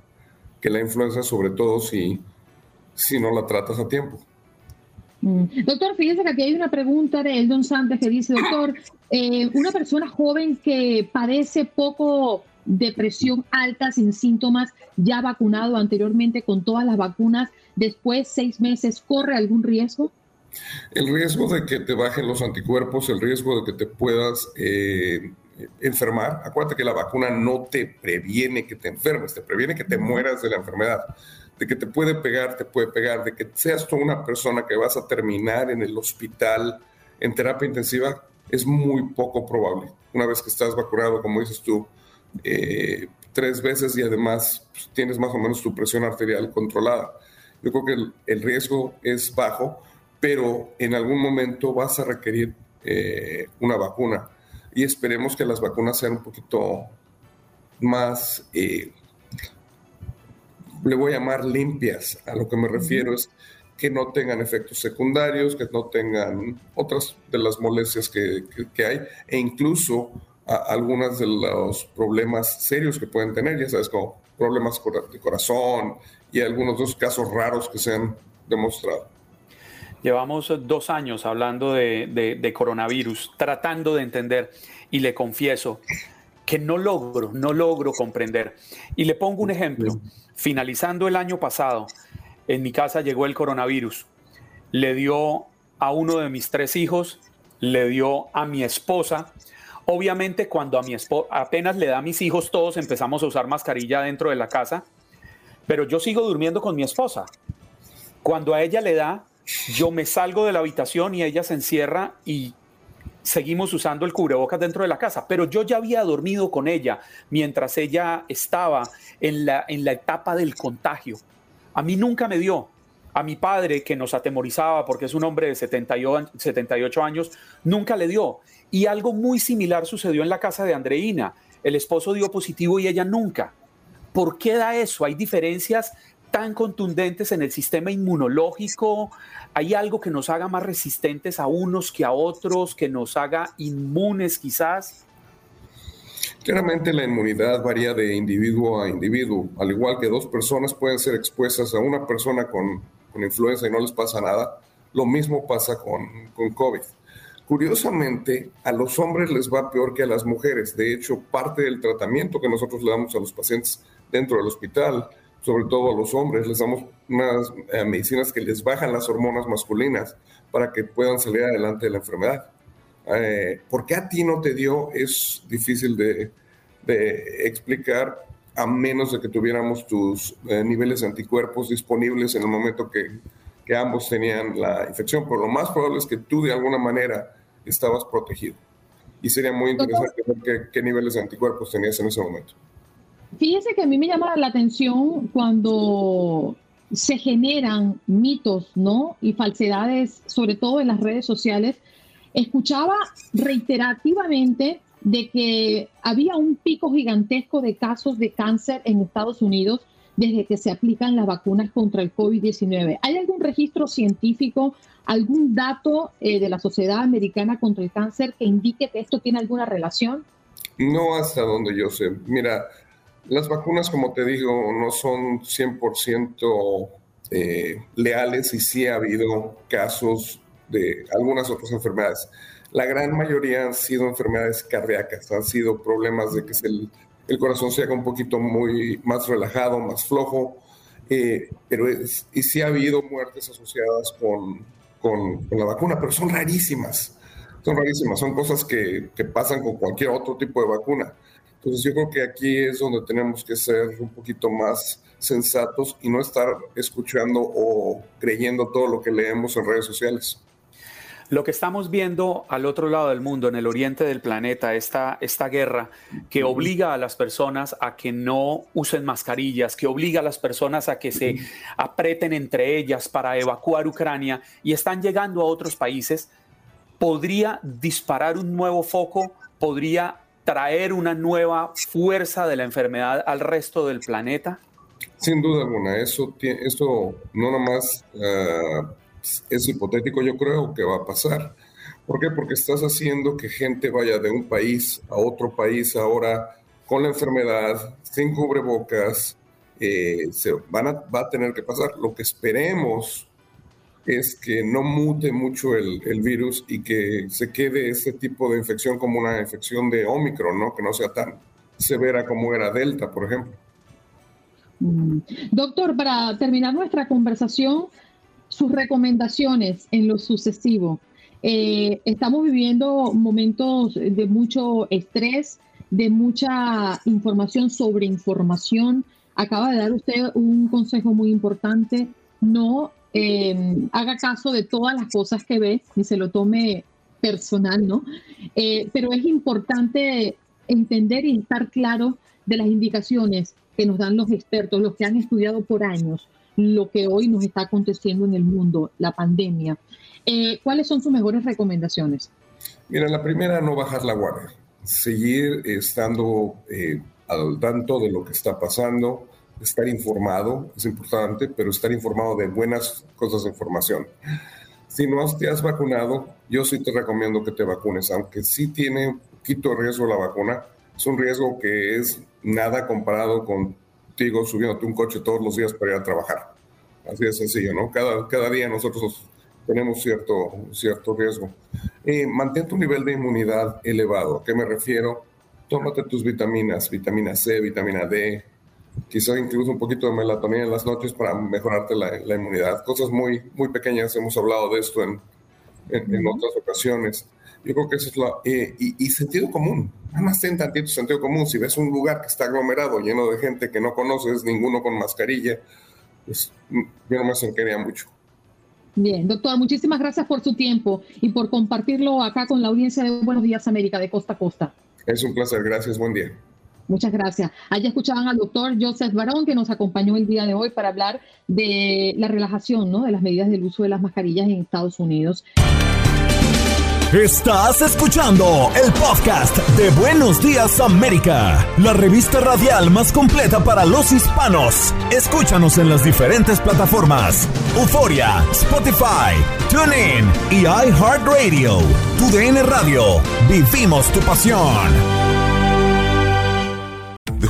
influenza, sobre todo si no la tratas a tiempo. Doctor, fíjese que aquí hay una pregunta de Eldon Santos que dice, doctor, una persona joven que padece poco de presión alta sin síntomas, ya vacunado anteriormente con todas las vacunas, después 6 meses, ¿corre algún riesgo? El riesgo de que te bajen los anticuerpos, el riesgo de que te puedas enfermar. Acuérdate que la vacuna no te previene que te enfermes, te previene que te mueras de la enfermedad, de que te puede pegar, de que seas tú una persona que vas a terminar en el hospital en terapia intensiva, es muy poco probable. Una vez que estás vacunado, como dices tú, 3 veces y además pues, tienes más o menos tu presión arterial controlada. Yo creo que el riesgo es bajo, pero en algún momento vas a requerir una vacuna y esperemos que las vacunas sean un poquito más, le voy a llamar limpias. A lo que me refiero es que no tengan efectos secundarios, que no tengan otras de las molestias que hay e incluso algunos de los problemas serios que pueden tener, ya sabes, como problemas de corazón y algunos de los casos raros que se han demostrado. Llevamos 2 años hablando de coronavirus, tratando de entender, y le confieso que no logro comprender. Y le pongo un ejemplo. Finalizando el año pasado, en mi casa llegó el coronavirus, le dio a uno de mis 3 hijos, le dio a mi esposa. Obviamente, cuando a mi esposa apenas le da a mis hijos, todos empezamos a usar mascarilla dentro de la casa, pero yo sigo durmiendo con mi esposa. Cuando a ella le da, yo me salgo de la habitación y ella se encierra y seguimos usando el cubrebocas dentro de la casa, pero yo ya había dormido con ella mientras ella estaba en la etapa del contagio. A mí nunca me dio. A mi padre, que nos atemorizaba porque es un hombre de 78 años, nunca le dio. Y algo muy similar sucedió en la casa de Andreina. El esposo dio positivo y ella nunca. ¿Por qué da eso? ¿Hay diferencias tan contundentes en el sistema inmunológico? ¿Hay algo que nos haga más resistentes a unos que a otros, que nos haga inmunes quizás? Claramente la inmunidad varía de individuo a individuo. Al igual que dos personas pueden ser expuestas a una persona con influenza y no les pasa nada, lo mismo pasa con COVID. Curiosamente, a los hombres les va peor que a las mujeres. De hecho, parte del tratamiento que nosotros le damos a los pacientes dentro del hospital, sobre todo a los hombres, les damos unas medicinas que les bajan las hormonas masculinas para que puedan salir adelante de la enfermedad. ¿Por qué a ti no te dio? Es difícil de explicar, a menos de que tuviéramos tus niveles de anticuerpos disponibles en el momento que ambos tenían la infección. Pero lo más probable es que tú de alguna manera estabas protegido. Y sería muy interesante ver qué niveles de anticuerpos tenías en ese momento. Fíjense que a mí me llama la atención cuando se generan mitos, ¿no?, y falsedades, sobre todo en las redes sociales. Escuchaba reiterativamente de que había un pico gigantesco de casos de cáncer en Estados Unidos desde que se aplican las vacunas contra el COVID-19. ¿Hay algún registro científico, algún dato de la Sociedad Americana contra el Cáncer que indique que esto tiene alguna relación? No, hasta donde yo sé. Mira, las vacunas, como te digo, no son 100% leales, y sí ha habido casos de algunas otras enfermedades. La gran mayoría han sido enfermedades cardíacas, han sido problemas de que el corazón se haga un poquito muy más relajado, más flojo, pero sí ha habido muertes asociadas con la vacuna, pero son rarísimas. Son cosas que pasan con cualquier otro tipo de vacuna. Entonces yo creo que aquí es donde tenemos que ser un poquito más sensatos y no estar escuchando o creyendo todo lo que leemos en redes sociales. Lo que estamos viendo al otro lado del mundo, en el oriente del planeta, esta guerra que obliga a las personas a que no usen mascarillas, que obliga a las personas a que se aprieten entre ellas para evacuar Ucrania, y están llegando a otros países, podría disparar un nuevo foco, podría traer una nueva fuerza de la enfermedad al resto del planeta? Sin duda alguna, eso no nomás es hipotético, yo creo que va a pasar. ¿Por qué? Porque estás haciendo que gente vaya de un país a otro país ahora con la enfermedad, sin cubrebocas, va a tener que pasar. Lo que esperemos es que no mute mucho el virus y que se quede este tipo de infección como una infección de Omicron, ¿no?, que no sea tan severa como era Delta, por ejemplo. Doctor, para terminar nuestra conversación, sus recomendaciones en lo sucesivo. Estamos viviendo momentos de mucho estrés, de mucha información sobre información. Acaba de dar usted un consejo muy importante: no haga caso de todas las cosas que ve y se lo tome personal, ¿no? Pero es importante entender y estar claro de las indicaciones que nos dan los expertos, los que han estudiado por años lo que hoy nos está aconteciendo en el mundo, la pandemia. ¿Cuáles son sus mejores recomendaciones? Mira, la primera, no bajar la guardia. Seguir estando al tanto de lo que está pasando. Estar informado es importante, pero estar informado de buenas cosas de información. Si no te has vacunado, yo sí te recomiendo que te vacunes, aunque sí tiene un poquito de riesgo la vacuna. Es un riesgo que es nada comparado contigo subiéndote un coche todos los días para ir a trabajar. Así de sencillo, ¿no? Cada día nosotros tenemos cierto riesgo. Mantén tu nivel de inmunidad elevado. ¿A qué me refiero? Tómate tus vitaminas, vitamina C, vitamina D, quizás incluso un poquito de melatonina en las noches para mejorarte la inmunidad. Cosas muy, muy pequeñas, hemos hablado de esto en otras ocasiones. Yo creo que eso es y sentido común. Nada más ten tantito sentido común. Si ves un lugar que está aglomerado, lleno de gente que no conoces, ninguno con mascarilla, pues yo no me acercaría mucho. Bien, doctor, muchísimas gracias por su tiempo y por compartirlo acá con la audiencia de Buenos Días América, de costa a costa. Es un placer, gracias, buen día. Muchas gracias. Allá escuchaban al doctor Joseph Varon, que nos acompañó el día de hoy para hablar de la relajación, ¿no?, de las medidas del uso de las mascarillas en Estados Unidos. Estás escuchando el podcast de Buenos Días América, la revista radial más completa para los hispanos. Escúchanos en las diferentes plataformas: Euphoria, Spotify, TuneIn y iHeartRadio. TUDN Radio. Vivimos tu pasión. The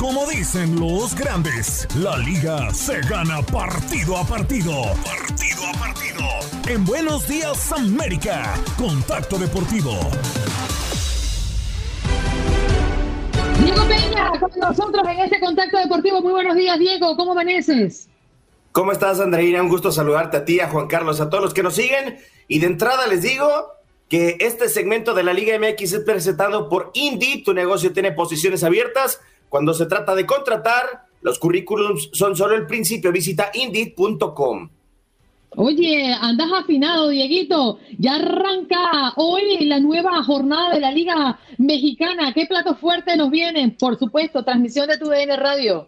Como dicen los grandes, la liga se gana partido a partido. Partido a partido. En Buenos Días América, Contacto Deportivo. Diego Peña con nosotros en este Contacto Deportivo. Muy buenos días, Diego. ¿Cómo amaneces? ¿Cómo estás, Andreina? Un gusto saludarte a ti, a Juan Carlos, a todos los que nos siguen. Y de entrada les digo que este segmento de la Liga MX es presentado por Indy. Tu negocio tiene posiciones abiertas. Cuando se trata de contratar, los currículums son solo el principio. Visita Indeed.com. Oye, andas afinado, Dieguito. Ya arranca hoy la nueva jornada de la Liga Mexicana. ¿Qué platos fuertes nos vienen? Por supuesto, transmisión de TUDN Radio.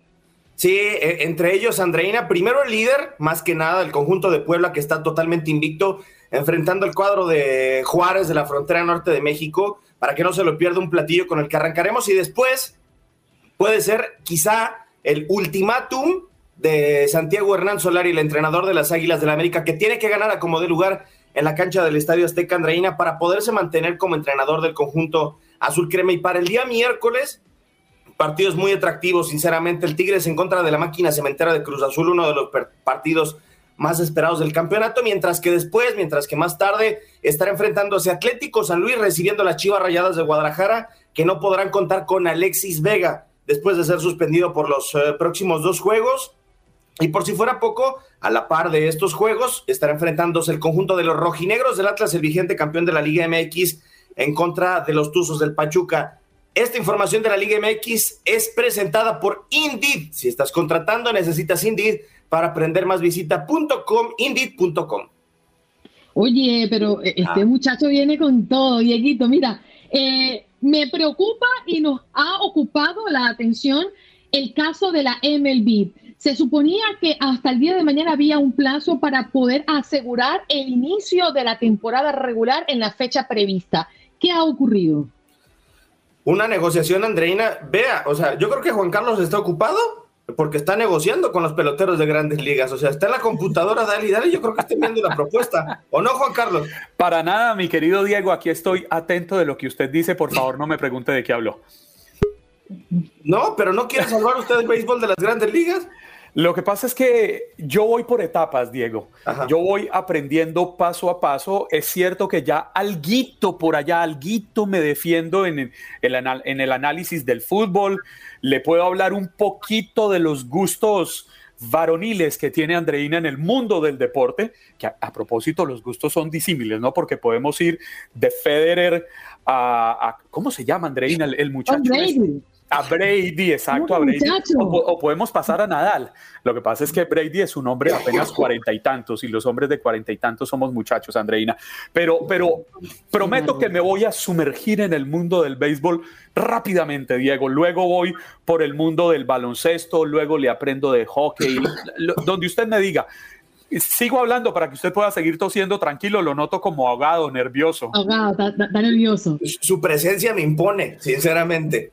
Sí, entre ellos, Andreina, primero el líder, más que nada, el conjunto de Puebla, que está totalmente invicto, enfrentando el cuadro de Juárez de la frontera norte de México, para que no se lo pierda, un platillo con el que arrancaremos, y después puede ser quizá el ultimátum de Santiago Hernán Solari, el entrenador de las Águilas del América, que tiene que ganar a como dé lugar en la cancha del Estadio Azteca, Andreina, para poderse mantener como entrenador del conjunto azul crema. Y para el día miércoles, partidos muy atractivos, sinceramente. El Tigres en contra de la máquina cementera de Cruz Azul, uno de los partidos más esperados del campeonato, mientras que más tarde estará enfrentándose Atlético San Luis, recibiendo las Chivas Rayadas de Guadalajara, que no podrán contar con Alexis Vega después de ser suspendido por los próximos 2 juegos. Y por si fuera poco, a la par de estos juegos, estará enfrentándose el conjunto de los rojinegros del Atlas, el vigente campeón de la Liga MX, en contra de los Tuzos del Pachuca. Esta información de la Liga MX es presentada por Indeed. Si estás contratando, necesitas Indeed. Para aprender más, visita Indeed.com. Oye, pero este muchacho viene con todo, Dieguito. Mira, me preocupa y nos ha ocupado la atención el caso de la MLB. Se suponía que hasta el día de mañana había un plazo para poder asegurar el inicio de la temporada regular en la fecha prevista. ¿Qué ha ocurrido? Una negociación, Andreina. Vea, o sea, yo creo que Juan Carlos está ocupado porque está negociando con los peloteros de Grandes Ligas. O sea, está en la computadora, dale, yo creo que está viendo la propuesta. ¿O no, Juan Carlos? Para nada, mi querido Diego, aquí estoy atento de lo que usted dice. Por favor, no me pregunte de qué habló. No, pero ¿no quiere salvar usted el béisbol de las Grandes Ligas? Lo que pasa es que yo voy por etapas, Diego. Ajá. Yo voy aprendiendo paso a paso. Es cierto que ya alguito me defiendo en el análisis del fútbol. Le puedo hablar un poquito de los gustos varoniles que tiene Andreina en el mundo del deporte, que a propósito los gustos son disímiles, ¿no? Porque podemos ir de Federer a ¿cómo se llama, Andreina, el muchacho? A Brady, exacto, a Brady. O podemos pasar a Nadal. Lo que pasa es que Brady es un hombre de apenas 40 y tantos, y los hombres de 40 y tantos somos muchachos, Andreina. Pero prometo que me voy a sumergir en el mundo del béisbol rápidamente, Diego. Luego voy por el mundo del baloncesto, luego le aprendo de hockey, donde usted me diga. Sigo hablando para que usted pueda seguir tosiendo tranquilo. Lo noto como ahogado, nervioso. Ahogado, está nervioso. Su presencia me impone, sinceramente.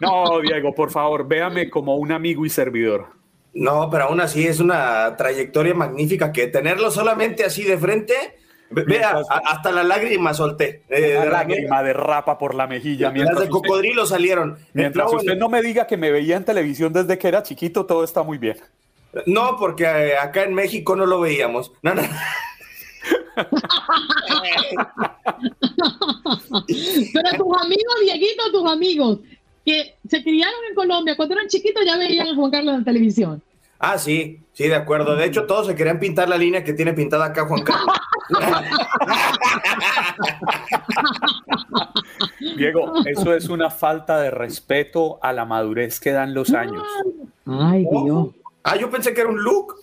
No, Diego, por favor, véame como un amigo y servidor. No, pero aún así es una trayectoria magnífica que tenerlo solamente así de frente. Vea, hasta la lágrima solté. La lágrima derrapa por la mejilla. Las de cocodrilo salieron. Mientras usted no me diga que me veía en televisión desde que era chiquito, todo está muy bien. No, porque acá en México no lo veíamos. No. Pero tus amigos, Dieguito, tus amigos que se criaron en Colombia cuando eran chiquitos ya veían a Juan Carlos en televisión. Ah, sí, sí, de acuerdo. De hecho, todos se querían pintar la línea que tiene pintada acá Juan Carlos. Diego, eso es una falta de respeto a la madurez que dan los años. Ay, Dios. Ah, yo pensé que era un look.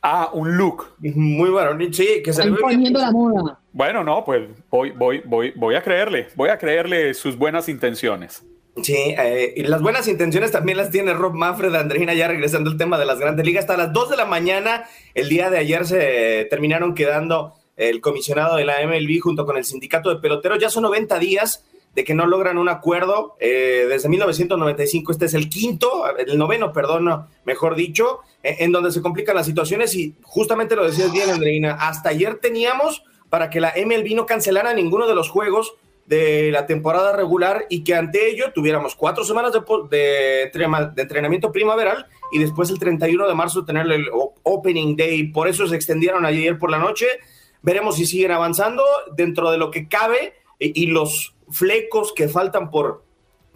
Ah, un look. Muy varonil, sí. Que se le ve poniendo bien. La moda. Bueno, no, pues voy a creerle. Voy a creerle sus buenas intenciones. Sí, y las buenas intenciones también las tiene Rob Manfred. Andreina, ya regresando al tema de las Grandes Ligas, hasta las 2 de la mañana, el día de ayer se terminaron quedando el comisionado de la MLB junto con el sindicato de peloteros. Ya son 90 días de que no logran un acuerdo, desde 1995, este es el noveno, en donde se complican las situaciones, y justamente lo decías bien, Andreina, hasta ayer teníamos para que la MLB no cancelara ninguno de los juegos de la temporada regular y que ante ello tuviéramos 4 semanas de entrenamiento primaveral y después el 31 de marzo tener el opening day. Por eso se extendieron ayer por la noche. Veremos si siguen avanzando dentro de lo que cabe y los flecos que faltan por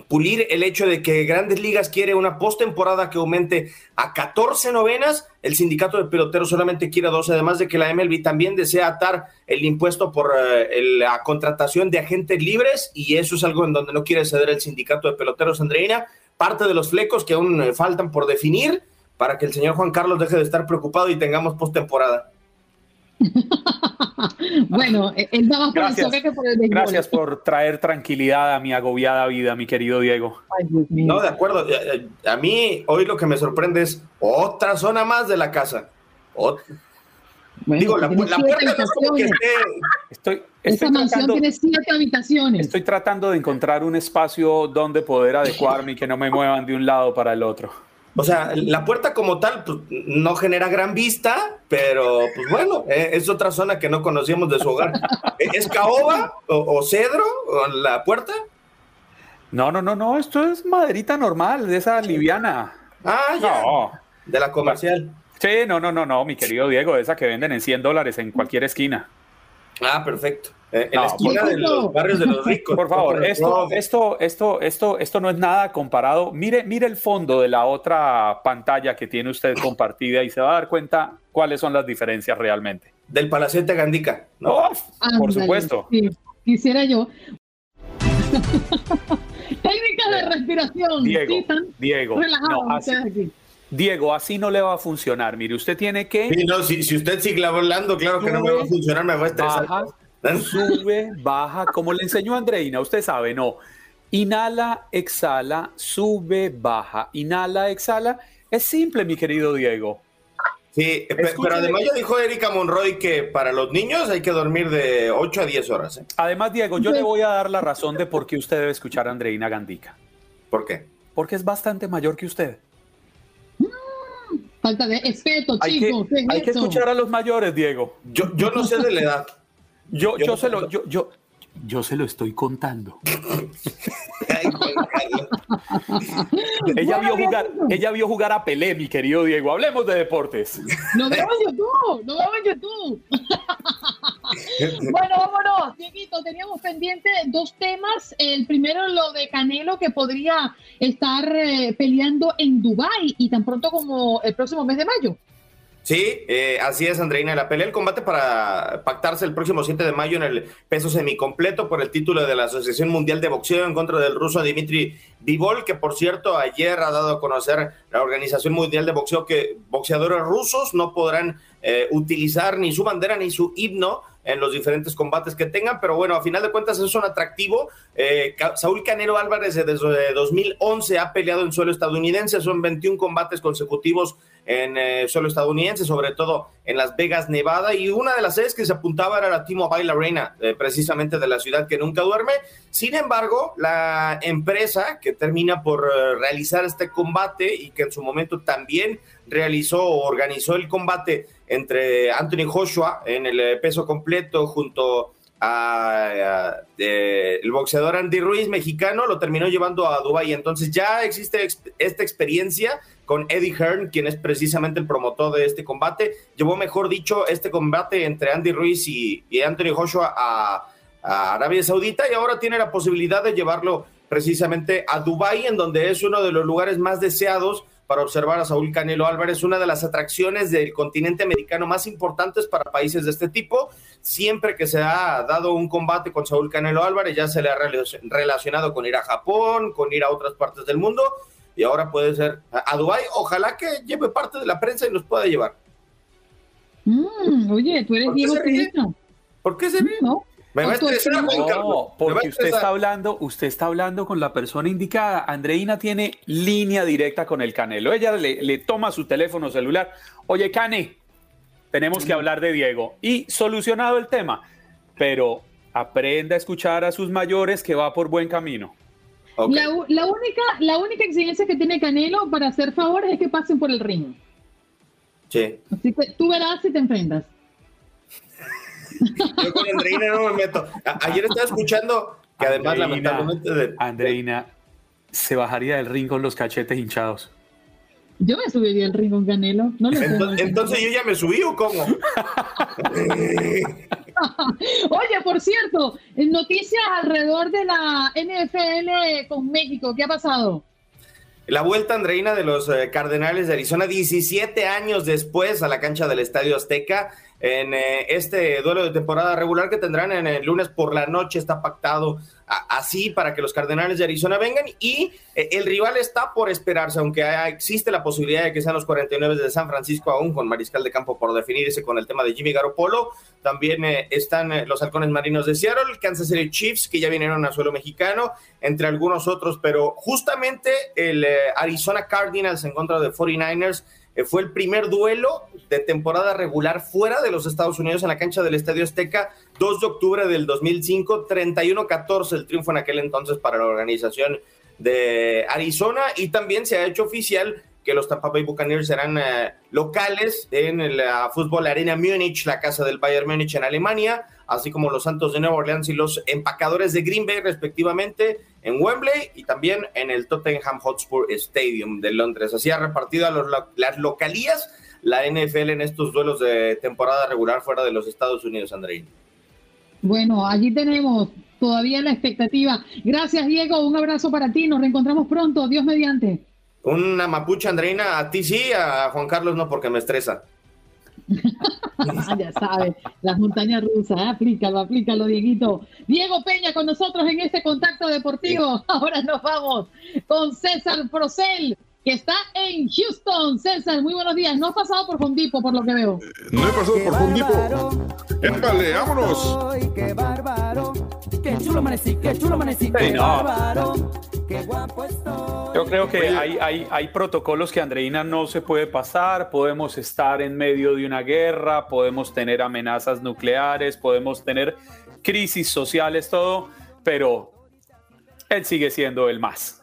pulir. El hecho de que Grandes Ligas quiere una postemporada que aumente a 14 novenas, el sindicato de peloteros solamente quiere 12, además de que la MLB también desea atar el impuesto por la contratación de agentes libres, y eso es algo en donde no quiere ceder el sindicato de peloteros, Andreina, parte de los flecos que aún faltan por definir para que el señor Juan Carlos deje de estar preocupado y tengamos postemporada. Bueno, él daba gracias por traer tranquilidad a mi agobiada vida, mi querido Diego. Ay, no, de acuerdo. A mí hoy lo que me sorprende es otra zona más de la casa. Bueno, digo, la puerta no es como que esté. Esta mansión tiene 7 habitaciones. Estoy tratando de encontrar un espacio donde poder adecuarme y que no me muevan de un lado para el otro. O sea, la puerta como tal pues, no genera gran vista, pero pues bueno, es otra zona que no conocíamos de su hogar. ¿Es caoba o cedro o la puerta? No, esto es maderita normal, de esa liviana. Ah, ya, no. De la comercial. Sí, no, mi querido Diego, esa que venden en $100 en cualquier esquina. Ah, perfecto. En la esquina de los barrios de los ricos. Por favor, esto no es nada comparado. Mire el fondo de la otra pantalla que tiene usted compartida y se va a dar cuenta cuáles son las diferencias realmente. Del Palacete Gandica, ¿no? Oh, por supuesto. Sí, quisiera yo. Técnica de respiración. Diego. Relajado, no, ustedes aquí. Diego, así no le va a funcionar. Mire, usted tiene que... Sí, no, si usted sigue hablando, claro que no me va a funcionar, me va a estresar. Sube, baja, como le enseñó Andreina, usted sabe, ¿no? Inhala, exhala, sube, baja. Inhala, exhala. Es simple, mi querido Diego. Sí, pero además ya dijo Erika Monroy que para los niños hay que dormir de 8 a 10 horas. Además, Diego, yo le voy a dar la razón de por qué usted debe escuchar a Andreina Gandica. ¿Por qué? Porque es bastante mayor que usted. Falta de respeto, chicos. Hay que escuchar a los mayores, Diego. Yo no sé de la edad. Yo se lo estoy contando. Ella vio jugar a Pelé, mi querido Diego. Hablemos de deportes. No veo en YouTube. Bueno, vámonos, Dieguito. Teníamos pendiente 2 temas. El primero, lo de Canelo, que podría estar peleando en Dubái y tan pronto como el próximo mes de mayo. Sí, así es, Andreina. La pelea, el combate para pactarse el próximo 7 de mayo en el peso semicompleto por el título de la Asociación Mundial de Boxeo en contra del ruso Dmitri Bivol, que por cierto ayer ha dado a conocer la Organización Mundial de Boxeo que boxeadores rusos no podrán utilizar ni su bandera ni su himno en los diferentes combates que tengan, pero bueno, a final de cuentas es un atractivo. Saúl Canelo Álvarez desde 2011 ha peleado en suelo estadounidense, son 21 combates consecutivos en suelo estadounidense, sobre todo en Las Vegas, Nevada, y una de las sedes que se apuntaba era la T-Mobile Arena, precisamente de la ciudad que nunca duerme. Sin embargo, la empresa que termina por realizar este combate y que en su momento también realizó o organizó el combate entre Anthony Joshua en el peso completo junto al boxeador Andy Ruiz, mexicano, lo terminó llevando a Dubái. Entonces ya existe esta experiencia con Eddie Hearn, quien es precisamente el promotor de este combate. Llevó, mejor dicho, este combate entre Andy Ruiz y Anthony Joshua a Arabia Saudita, y ahora tiene la posibilidad de llevarlo precisamente a Dubái, en donde es uno de los lugares más deseados para observar a Saúl Canelo Álvarez, una de las atracciones del continente americano más importantes para países de este tipo. Siempre que se ha dado un combate con Saúl Canelo Álvarez, ya se le ha relacionado con ir a Japón, con ir a otras partes del mundo, y ahora puede ser a Dubái. Ojalá que lleve parte de la prensa y nos pueda llevar. Oye, tú eres Diego Peña. ¿Por qué se ve? No. Me va a estresar, Juan Carlos. No, porque usted está hablando con la persona indicada. Andreina tiene línea directa con el Canelo. Ella le toma su teléfono celular. Oye, Cane, tenemos que hablar de Diego. Y solucionado el tema. Pero aprenda a escuchar a sus mayores, que va por buen camino. Okay. La única exigencia que tiene Canelo para hacer favores es que pasen por el ring. Sí. Así que tú verás si te enfrentas. Yo con Andreina no me meto. Ayer estaba escuchando que además Andreina, lamentablemente... Andreina se bajaría del ring con los cachetes hinchados. Yo me subiría al ring con Canelo. No le entonces yo ya me subí, ¿o cómo? Oye, por cierto, noticias alrededor de la NFL con México. ¿Qué ha pasado? La vuelta, Andreina, de los Cardenales de Arizona, 17 años después, a la cancha del Estadio Azteca, en este duelo de temporada regular que tendrán en el lunes por la noche. Está pactado así para que los Cardenales de Arizona vengan, y el rival está por esperarse, aunque existe la posibilidad de que sean los 49 de San Francisco, aún con mariscal de campo por definirse con el tema de Jimmy Garoppolo. También están los Halcones Marinos de Seattle, Kansas City Chiefs, que ya vinieron a suelo mexicano, entre algunos otros, pero justamente el Arizona Cardinals en contra de 49ers fue el primer duelo de temporada regular fuera de los Estados Unidos en la cancha del Estadio Azteca, 2 de octubre del 2005, 31-14 el triunfo en aquel entonces para la organización de Arizona, y también se ha hecho oficial que los Tampa Bay Buccaneers serán locales en la Fútbol Arena Múnich, la casa del Bayern Múnich en Alemania, así como los Santos de Nueva Orleans y los Empacadores de Green Bay, respectivamente, en Wembley y también en el Tottenham Hotspur Stadium de Londres. Así ha repartido a las localías la NFL en estos duelos de temporada regular fuera de los Estados Unidos, Andreina. Bueno, allí tenemos todavía la expectativa. Gracias, Diego. Un abrazo para ti. Nos reencontramos pronto. Dios mediante. Una mapucha, Andreina, a ti sí, a Juan Carlos no, porque me estresa. Ya sabes, las montañas rusas, aplícalo, Dieguito. Diego Peña con nosotros en este contacto deportivo. Ahora nos vamos con César Procel, que está en Houston. César, muy buenos días. No has pasado por Fondipo, por lo que veo. No he pasado por Fondipo. ¡Épale, vámonos! ¡Qué bárbaro! ¡Qué chulo amanecí, qué chulo amanecí! ¡Qué bárbaro! ¡Qué guapo estoy! Yo creo que hay protocolos que, Andreina, no se puede pasar. Podemos estar en medio de una guerra, podemos tener amenazas nucleares, podemos tener crisis sociales, todo, pero él sigue siendo el más.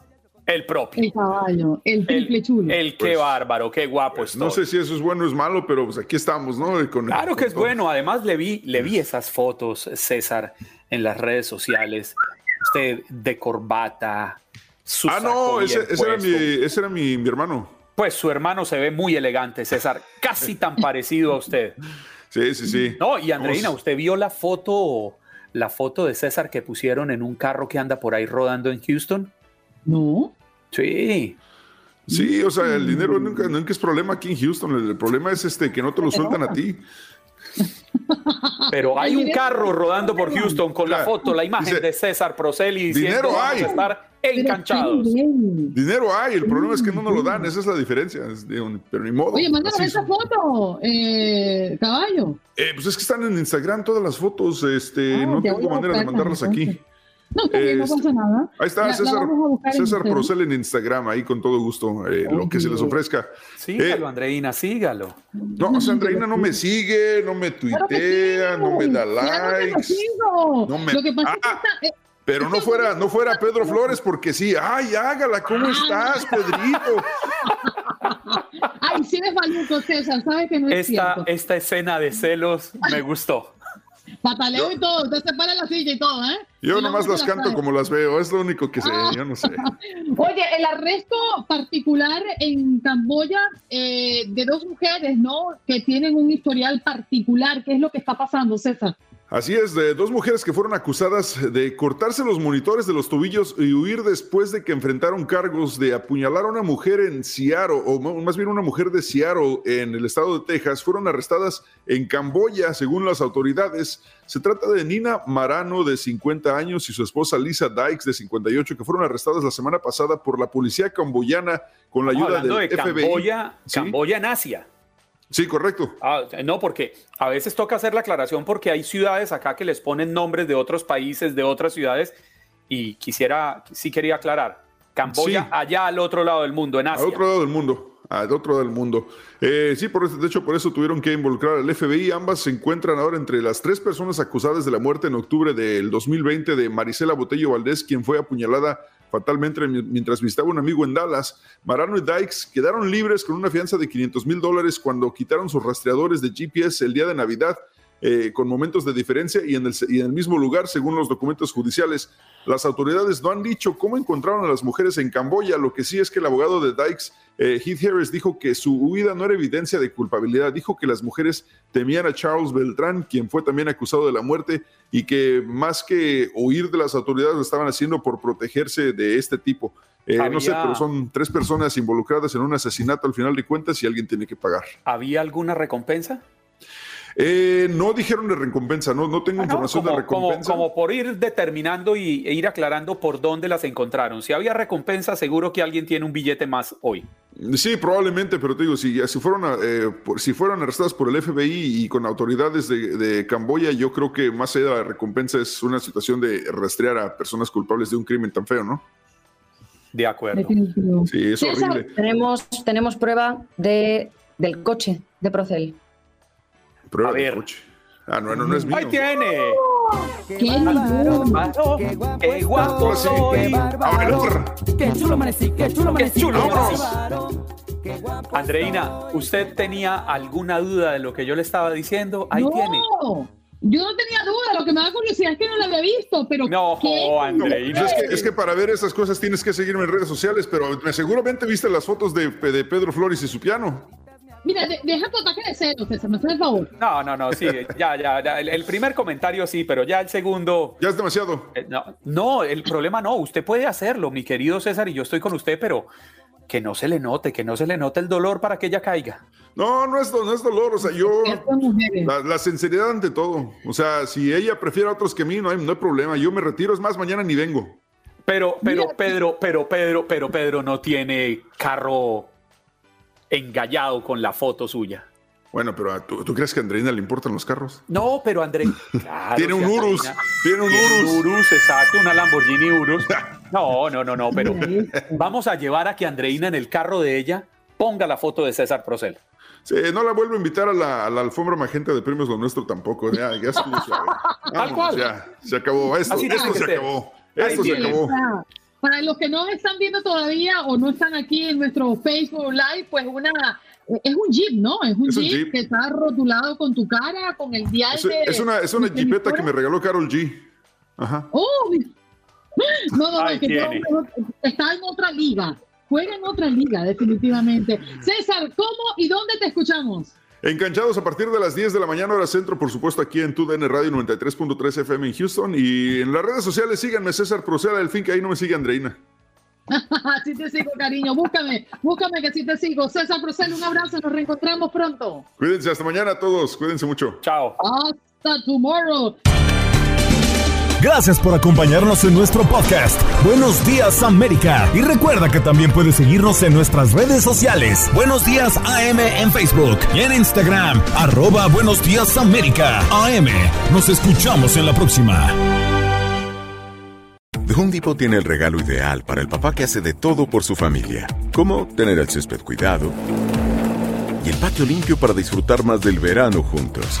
El propio. El caballo, el triple chulo. El qué bárbaro, qué guapo estoy. No sé si eso es bueno o es malo, pero pues aquí estamos, ¿no? Claro que es bueno. Además, le vi esas fotos, César, en las redes sociales. Usted de corbata. Ah, no, ese era mi hermano. Pues su hermano se ve muy elegante, César. Casi tan parecido a usted. Sí. No, y Andreina, usted vio la foto de César que pusieron en un carro que anda por ahí rodando en Houston. No. Sí, o sea, el dinero nunca es problema aquí en Houston. El problema es que no te lo sueltan a ti. Pero hay un carro rodando por Houston con la foto, la imagen de César Procel y diciendo vamos a estar enganchados. Dinero hay, el problema es que no nos lo dan, esa es la diferencia. Pero ni modo. Oye, mándanos esa foto, caballo. Pues es que están en Instagram todas las fotos, no tengo manera de mandarlas aquí. No pasa nada. Ahí está César Procel en Instagram, ahí con todo gusto, lo que se les ofrezca. Sígalo, Andreina, sígalo. No, o sea, Andreina no me sigue, no me tuitea, no me da likes. Lo que pasa es que pero no fuera Pedro Flores, porque sí. Ay, hágala, ¿cómo estás, Pedrito? Ay, sí eres maluco, César, sabes que no es cierto. Esta escena de celos me gustó. Pataleo y todo, usted se para la silla y todo, ¿eh? Yo nomás las canto como las veo, es lo único que sé, yo no sé. Oye, el arresto particular en Camboya de dos mujeres, ¿no? Que tienen un historial particular, ¿qué es lo que está pasando, César? Así es, de dos mujeres que fueron acusadas de cortarse los monitores de los tobillos y huir después de que enfrentaron cargos de apuñalar a una mujer en Seattle, o más bien una mujer de Seattle en el estado de Texas, fueron arrestadas en Camboya, según las autoridades. Se trata de Nina Marano, de 50 años, y su esposa Lisa Dykes, de 58, que fueron arrestadas la semana pasada por la policía camboyana con la ayuda del FBI. Camboya, ¿sí? Camboya en Asia. Sí, correcto. Ah, no, porque a veces toca hacer la aclaración porque hay ciudades acá que les ponen nombres de otros países, de otras ciudades, y quería aclarar. Camboya, sí. Allá al otro lado del mundo, en Asia. Al otro lado del mundo. Al otro lado del mundo. Por eso tuvieron que involucrar al FBI. Ambas se encuentran ahora entre las tres personas acusadas de la muerte en octubre del 2020 de Marisela Botello Valdés, quien fue apuñalada fatalmente mientras visitaba a un amigo en Dallas. Marano y Dykes quedaron libres con una fianza de $500,000 cuando quitaron sus rastreadores de GPS el día de Navidad, con momentos de diferencia y en el mismo lugar, según los documentos judiciales. Las autoridades no han dicho cómo encontraron a las mujeres en Camboya. Lo que sí es que el abogado de Dykes, Heath Harris, dijo que su huida no era evidencia de culpabilidad. Dijo que las mujeres temían a Charles Beltrán, quien fue también acusado de la muerte, y que más que huir de las autoridades lo estaban haciendo por protegerse de este tipo. No sé, pero son tres personas involucradas en un asesinato al final de cuentas y alguien tiene que pagar. ¿Había alguna recompensa? No dijeron de recompensa, no tengo información de recompensa. Como por ir determinando e ir aclarando por dónde las encontraron. Si había recompensa, seguro que alguien tiene un billete más hoy. Sí, probablemente, pero te digo, si fueron arrestadas por el FBI y con autoridades de Camboya, yo creo que más allá de la recompensa es una situación de rastrear a personas culpables de un crimen tan feo, ¿no? De acuerdo. Definitivo. Sí, es horrible. Tenemos prueba del coche de Procel. Prueba de coche. Ah, no es mío. ¡Ahí tiene! ¡Qué bárbaro! ¡Qué guapo soy! ¡Qué bárbaro! ¡Qué chulo amanecí! ¡Qué chulo amanecí! Andreina, ¿usted tenía alguna duda de lo que yo le estaba diciendo? ¡Ahí tiene! ¡No! Yo no tenía duda, lo que me da curiosidad es que no la había visto, pero... No, Andreina. Es que para ver esas cosas tienes que seguirme en redes sociales, pero seguramente viste las fotos de Pedro Flores y su piano. Mira, deja tu ataque de celos, César, ¿me haces el favor? No, sí, ya. El primer comentario sí, pero ya el segundo... Ya es demasiado. No, el problema no, usted puede hacerlo, mi querido César, y yo estoy con usted, pero que no se le note el dolor para que ella caiga. No es dolor, o sea, yo... La sinceridad ante todo, o sea, si ella prefiere a otros que a mí, no hay problema, yo me retiro, es más, mañana ni vengo. Pero Pedro no tiene carro... engallado con la foto suya. Bueno, pero ¿tú crees que a Andreina le importan los carros? No, pero Andreina... Claro, tiene un Urus, exacto, una Lamborghini Urus. No, pero vamos a llevar a que Andreina en el carro de ella ponga la foto de César Procel. Sí, no la vuelvo a invitar a la alfombra magenta de Premios Lo Nuestro tampoco. Ya se puso, tal cual. Ya, se acabó. Esto se acabó. Para los que no están viendo todavía o no están aquí en nuestro Facebook Live, pues es un Jeep, ¿no? Es un Jeep que está rotulado con tu cara, con el dial de... Es una Jeepeta que me regaló Karol G. Ajá. ¡Oh! Está en otra liga. Juega en otra liga, definitivamente. César, ¿cómo y dónde te escuchamos? Enganchados a partir de las 10 de la mañana hora centro, por supuesto aquí en TUDN Radio 93.3 FM en Houston, y en las redes sociales síganme César Procel, el fin que ahí no me sigue Andreina. Sí te sigo, cariño, búscame que sí te sigo. César Procel, un abrazo, nos reencontramos pronto. Cuídense, hasta mañana a todos, cuídense mucho. Chao. Hasta tomorrow. Gracias por acompañarnos en nuestro podcast Buenos Días América, y recuerda que también puedes seguirnos en nuestras redes sociales Buenos Días AM en Facebook y en Instagram @Buenos Días América AM. Nos escuchamos en la próxima. The Home Depot tiene el regalo ideal para el papá que hace de todo por su familia, como tener el césped cuidado y el patio limpio para disfrutar más del verano juntos.